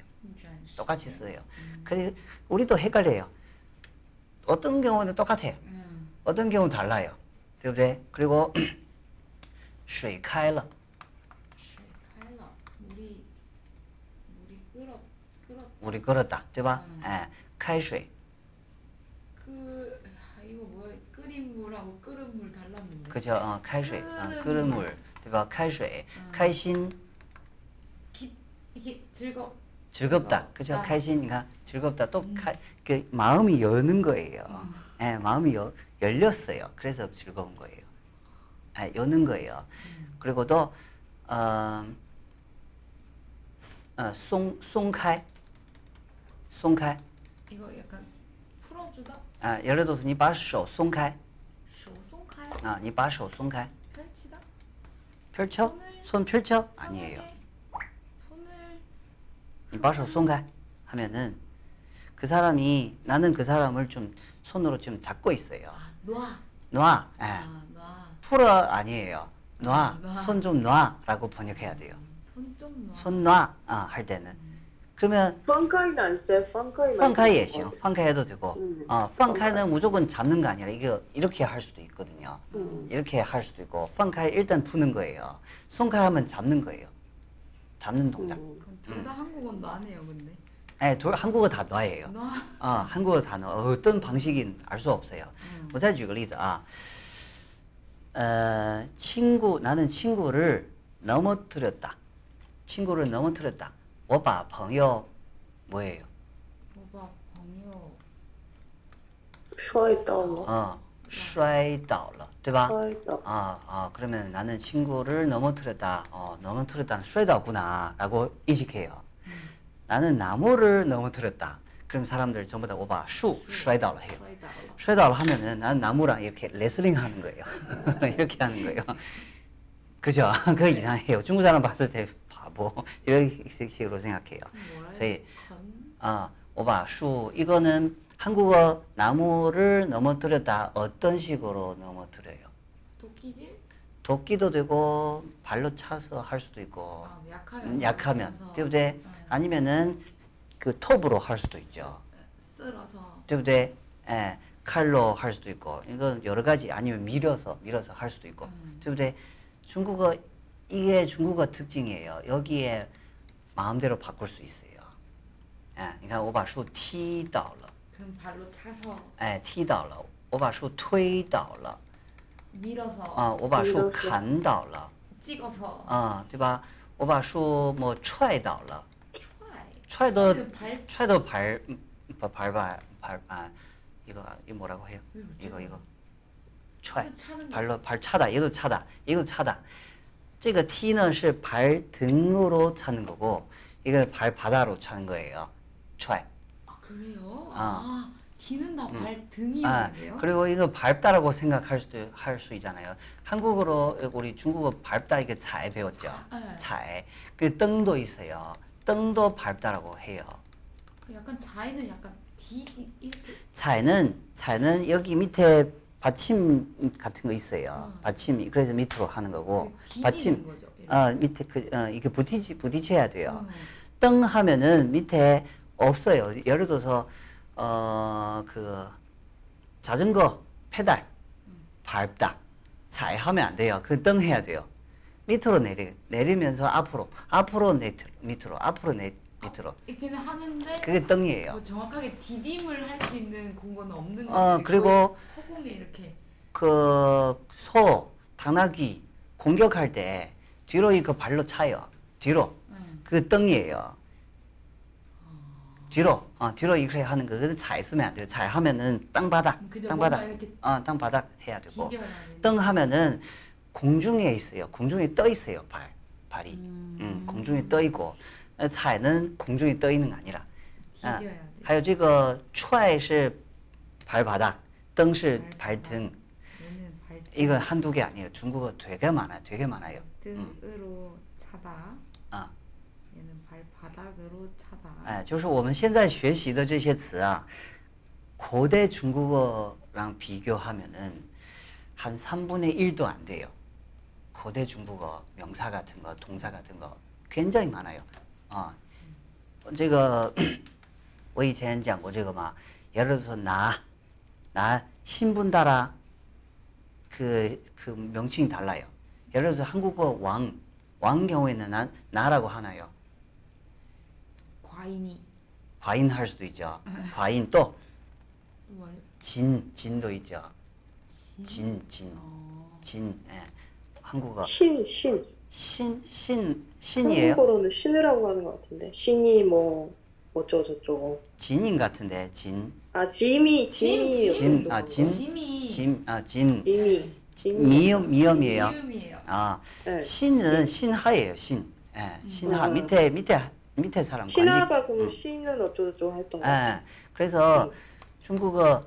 똑같이 써요. 음. 그래 우리도 헷갈려요. 어떤 경우는 똑같아요. 음. 어떤 경우는 달라요. 对不对? 그리고 水开了. 水开了. 물이 물이 끓었 끓었. 물이 끓었다. 对吧? 예. 开水. 그 아, 이거 뭐 끓인 물하고 끓은 물 달라는 건데. 그죠? 어, 开水. 끓은, 어, 끓은 물. 물. 对吧? 开水. 음. 开心. 기 이게 즐거 즐겁다. 그죠? 아. 开心,你看, 즐겁다. 또, 음. 가, 그, 마음이 여는 거예요. 음. 예, 마음이 여, 열렸어요. 그래서 즐거운 거예요. 예, 여는 거예요. 음. 그리고 또, 어, 어, 송, 송카이. 송카이. 이거 약간 풀어주다? 아, 예를 들어서, 你把手松开. 手松开? 아, 你把手松开. 펼치다? 펼쳐? 손을... 손 펼쳐? 아니에요. 바로 손가 하면은 그 사람이 나는 그 사람을 좀 손으로 좀 잡고 있어요. 아, 놔. 놔. 예. 아, 놔. 풀어 아니에요. 놔. 아, 놔. 손 좀 놔라고 번역해야 돼요. 음, 손 좀 놔. 손 놔. 아, 할 때는. 음. 그러면 펑카이는 안 써요. 펑카이. 펑카이에 써요. 펑카이도 되고. 음. 어, 펑카이는 무조건 잡는 거 아니라 이거 이렇게 할 수도 있거든요. 음. 이렇게 할 수도 있고. 펑카이 일단 푸는 거예요. 손카이 하면 잡는 거예요. 잡는 동작. 음. 둘 다 음. 한국어는 놔네요, 근데. 네, 둘 한국어 다 놔예요. 놔. 어, 한국어 다 놔. 어떤 방식인 알 수 없어요. 我再举个例子 아, 어, 친구 나는 친구를 넘어뜨렸다. 친구를 넘어뜨렸다. 我把朋友 뭐예요? 我把朋友摔倒了. 어, 摔倒了, 对吧? 摔倒. 아, 아, 그러면 나는 친구를 넘어뜨렸다. 어, 넘어뜨렸다. 摔倒구나. 라고 인식해요. 음. 나는 나무를 넘어뜨렸다. 그럼 사람들 전부 다 오바, 슈, 摔倒了 해요. 摔倒了 하면은 나는 나무랑 이렇게 레슬링 하는 거예요. 이렇게 하는 거예요. 그죠? 그거 이상해요. 중국 사람 봤을 때 바보. 이런 식으로 생각해요. 저희, 아, 오바, 슈, 이거는 한국어 나무를 넘어뜨렸다. 어떤 식으로 넘어뜨려요? 도끼질? 도끼도 되고 발로 차서 할 수도 있고. 아, 약하면. 약하면. 对不对? 아니면은 그 톱으로 할 수도 있죠. 쓸어서. 对不对? 예, 칼로 할 수도 있고. 이건 여러 가지. 아니면 밀어서 밀어서 할 수도 있고. 음. 对不对? 중국어 이게 중국어 특징이에요. 여기에 마음대로 바꿀 수 있어요. 예, 그러니까 我把书踢倒了. 그럼 발로 차서. 에, 踢倒了. 我把书推倒了. 밀어서. 어, 我把书砍倒了. 찍어서. 어, 对吧? 我把书뭐踹倒了. 踹. 踹도 발. 踹도 발. 발발 발. 아, 이거 이거 뭐라고 해요? 이거 이거. 踹. 발로 발 차다. 얘도 차다. 얘도 차다. 这个踢呢是 발등으로 차는 거고, 이건 발바닥으로 차는 거예요. 踹. 그래요? 어. 아, 뒤는 다 발등이에요. 아, 그리고 이거 밟다라고 생각할 수도 할 수 있잖아요. 한국어로 우리 중국어 밟다 이게 차에 배웠죠. 차에. 그 등도 있어요. 등도 밟다라고 해요. 약간 차에는 약간 뒤 이렇게. 차에는 차에는 여기 밑에 받침 같은 거 있어요. 어. 받침이 그래서 밑으로 하는 거고. 받침. 거죠, 어, 밑에 그 어, 이게 부딪히 부딪혀야 돼요. 등 어. 하면은 밑에 없어요. 예를 들어서 어, 그 자전거 페달 밟다 잘 하면 안 돼요. 그 등 해야 돼요. 밑으로 내리 내리면서 앞으로 앞으로 밑으로 밑으로 앞으로 내 밑으로. 아, 이렇게는 하는데 그게 등이에요. 뭐 정확하게 디딤을 할 수 있는 공간은 없는 거예요. 어, 그리고 허공에 이렇게 그 소 당나귀 공격할 때 뒤로 이거 발로 차요. 뒤로 음. 그 등이에요. 뒤로, 어, 뒤로 이렇게 하는 거. 근데 잘 쓰면 안 돼요. 잘 하면은 땅바닥, 땅바닥, 어, 땅바닥 해야 되고. 땅 하면은 공중에 있어요. 공중에 떠 있어요. 발, 발이 음. 음, 공중에 떠 있고, 踩는 공중에 떠 있는 거 아니라. 디뎌야 돼. 还有这个踹是발바닥, 蹬是발등. 이거 한두 개 아니에요. 중국어 되게 많아요. 되게 많아요. 등으로 차다. 아. 얘는 발바닥으로 차다. 아, 就是我们现在学习的这些词啊, 고대 중국어랑 비교하면은 한 삼분의 일도 안 돼요. 고대 중국어 명사 같은 거, 동사 같은 거 굉장히 많아요. 어, 这个我以前讲过这个嘛. 예를 들어서 나, 나 신분 따라 그, 그 명칭이 달라요. 예를 들어서 한국어 왕, 왕 경우에는 난 나라고 하나요. 과인이. 과인 할 수도 있죠. 과인 또. 진, 진도 있죠. 진, 진, 진. 예. 한국어. 신, 신. 신, 신, 신이에요? 한국어로는 신이라고 하는 것 같은데. 신이 뭐, 어쩌고저쩌고. 진인 같은데, 진. 아, 짐이, 짐이. 진, 아, 진. 짐이. 짐, 아, 짐. 짐이. 짐. 미음, 미음이에요. 미음이에요. 아, 네. 신은 신하예요, 신. 예, 네, 신하. 아. 밑에, 밑에, 밑에 사람. 신하가 그럼 음. 신은 어쩌고저쩌고 했던 것 같아요. 네. 그래서 음. 중국어,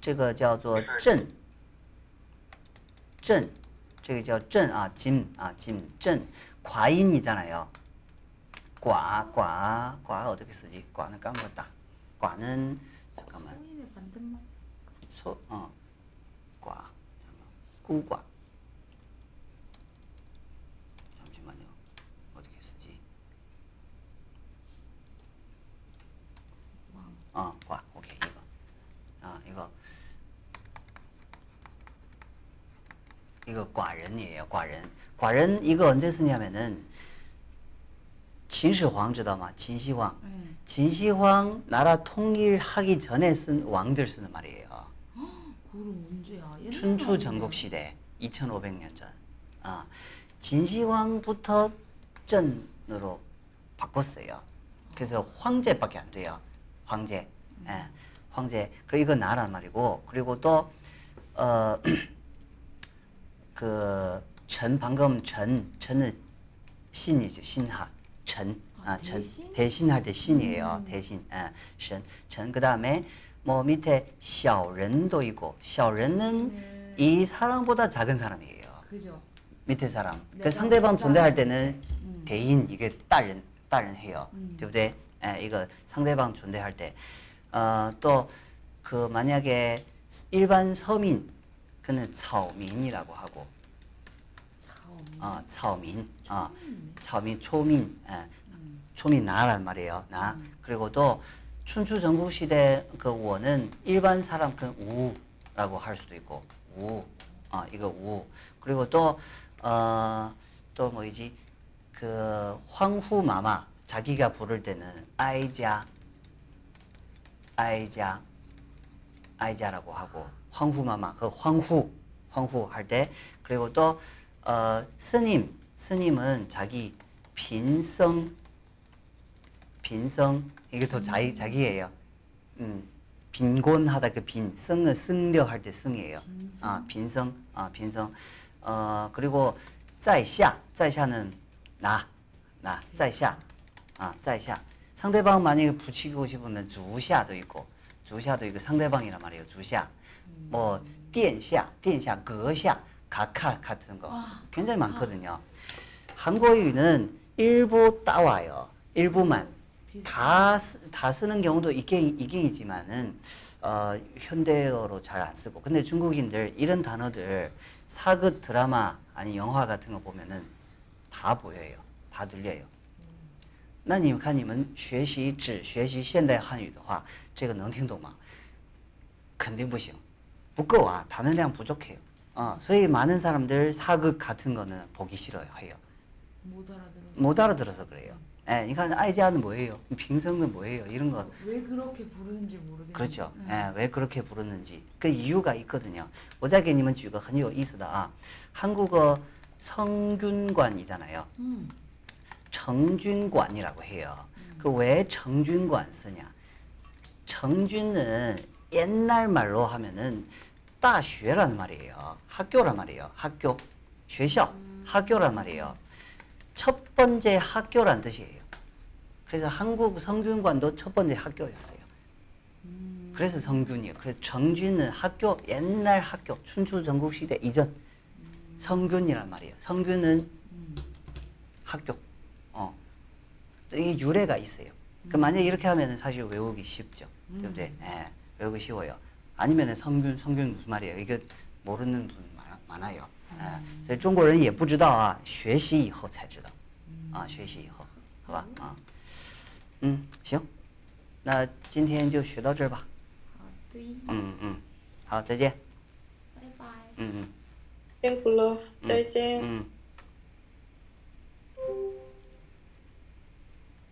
这个叫做镇镇 这个叫镇啊, 金啊, 金镇 과인이잖아요. 과, 과, 과 어떻게 쓰지? 과는 까먹었다. 과는 잠깐만. 소인의 반대말. 소, 어, 과, 잠깐만. 구과. 잠시만요. 어떻게 쓰지? 어, 과, 오케이 이거. 아, 이거. 이거 과인이에요. 과인. 과인 이거 언제 쓰냐면은 진시황 知道吗? 진시황. 음. 진시황 나라 통일하기 전에 쓴 왕들 쓰는 말이에요. 그럼 언제야? 춘추 전국 시대 이천오백 년 전. 아, 진시황부터 전으로 바꿨어요. 그래서 황제밖에 안 돼요. 황제. 음. 예, 황제. 그리고 이거 나라 말이고, 그리고 또 어. 그, 천, 방금 천, 천은 신이죠, 신하. 천, 아, 천. 대신? 대신할 때 신이에요, 음. 대신. 아, 신, 천. 그 다음에, 뭐, 밑에, 小人도 있고, 小人은 네. 이 사람보다 작은 사람이에요. 그죠. 밑에 사람. 그 상대방 존대할 때는 음. 대인, 이게 다른, 다른 해요. 对不对? 예, 이거 상대방 존대할 때. 어, 또, 그, 만약에 일반 서민, 그는 草民이라고 하고, 草民. 어, 草民, 어, 草民, 초민, 예, 음. 초민 나란 말이에요, 나. 음. 그리고 또 춘추 전국 시대 그 우는 일반 사람 그 우라고 할 수도 있고, 우, 어, 이거 우. 그리고 또 어, 또 뭐이지, 그 황후 마마 자기가 부를 때는 아이자, 아이자, 아이자라고 하고. 황후마마, 그 황후, 황후 할 때. 그리고 또 어, 스님, 스님은 자기 빈성, 빈성, 이게 더 자기, 자기예요. 음, 빈곤하다, 그 빈, 성은 승려 할 때 승이에요. 아, 빈성, 아, 빈성. 어, 그리고 在下, 在下는 나, 나, 在下, 아, 在下. 상대방 만약에 붙이고 싶으면 주샤도 있고, 주샤도 있고, 상대방이란 말이에요, 주샤. 뭐, 殿下, 殿下, 阁下, 각하 같은 거 굉장히 많거든요. 한국어는 일부 따와요. 일부만. 다, 다 쓰는 경우도 있긴, 있긴 있지만은, 어, 현대어로 잘 안 쓰고. 근데 중국인들 이런 단어들 사극 드라마, 아니 영화 같은 거 보면은 다 보여요. 다 들려요. 那你们看你们学习只学习现代汉语的话，这个能听懂吗？ 肯定不行. 不够啊, 단어량 부족해요. 어, 所以 많은 사람들 사극 같은 거는 보기 싫어요. 해요. 못 알아들어서. 못 알아들어서 그래요. 예, 그러니까 아이자는 뭐예요? 빙성은 뭐예요? 이런 거. 왜 그렇게 부르는지 모르겠어요. 그렇죠. 예, 왜 그렇게 부르는지. 그 이유가 있거든요. 我再给你们举个很有意思的啊. 한국어 성균관이잖아요. 음. 정균관이라고 해요. 음. 그 왜 정균관 쓰냐? 정균은 옛날 말로 하면은 大学라는 말이에요. 학교란 말이에요. 학교, 学校, 학교란 말이에요. 첫 번째 학교란 뜻이에요. 그래서 한국 성균관도 첫 번째 학교였어요. 음. 그래서 성균이에요. 그래서 정균은 학교, 옛날 학교, 춘추 전국시대 이전 음. 성균이란 말이에요. 성균은 음. 학교. 어. 이게 유래가 있어요. 음. 그럼 만약에 이렇게 하면 사실 외우기 쉽죠. 음. 그죠? 예, 외우기 쉬워요. 아니면 성균, 성균 무슨 말이에요? 이거 모르는 분 많아요. 所以中国人也不知道啊，学习以后才知道啊，学习以后，好吧啊，嗯，行，那今天就学到这儿吧。好的，嗯嗯，好，再见，拜拜，嗯嗯，辛苦了，再见，嗯。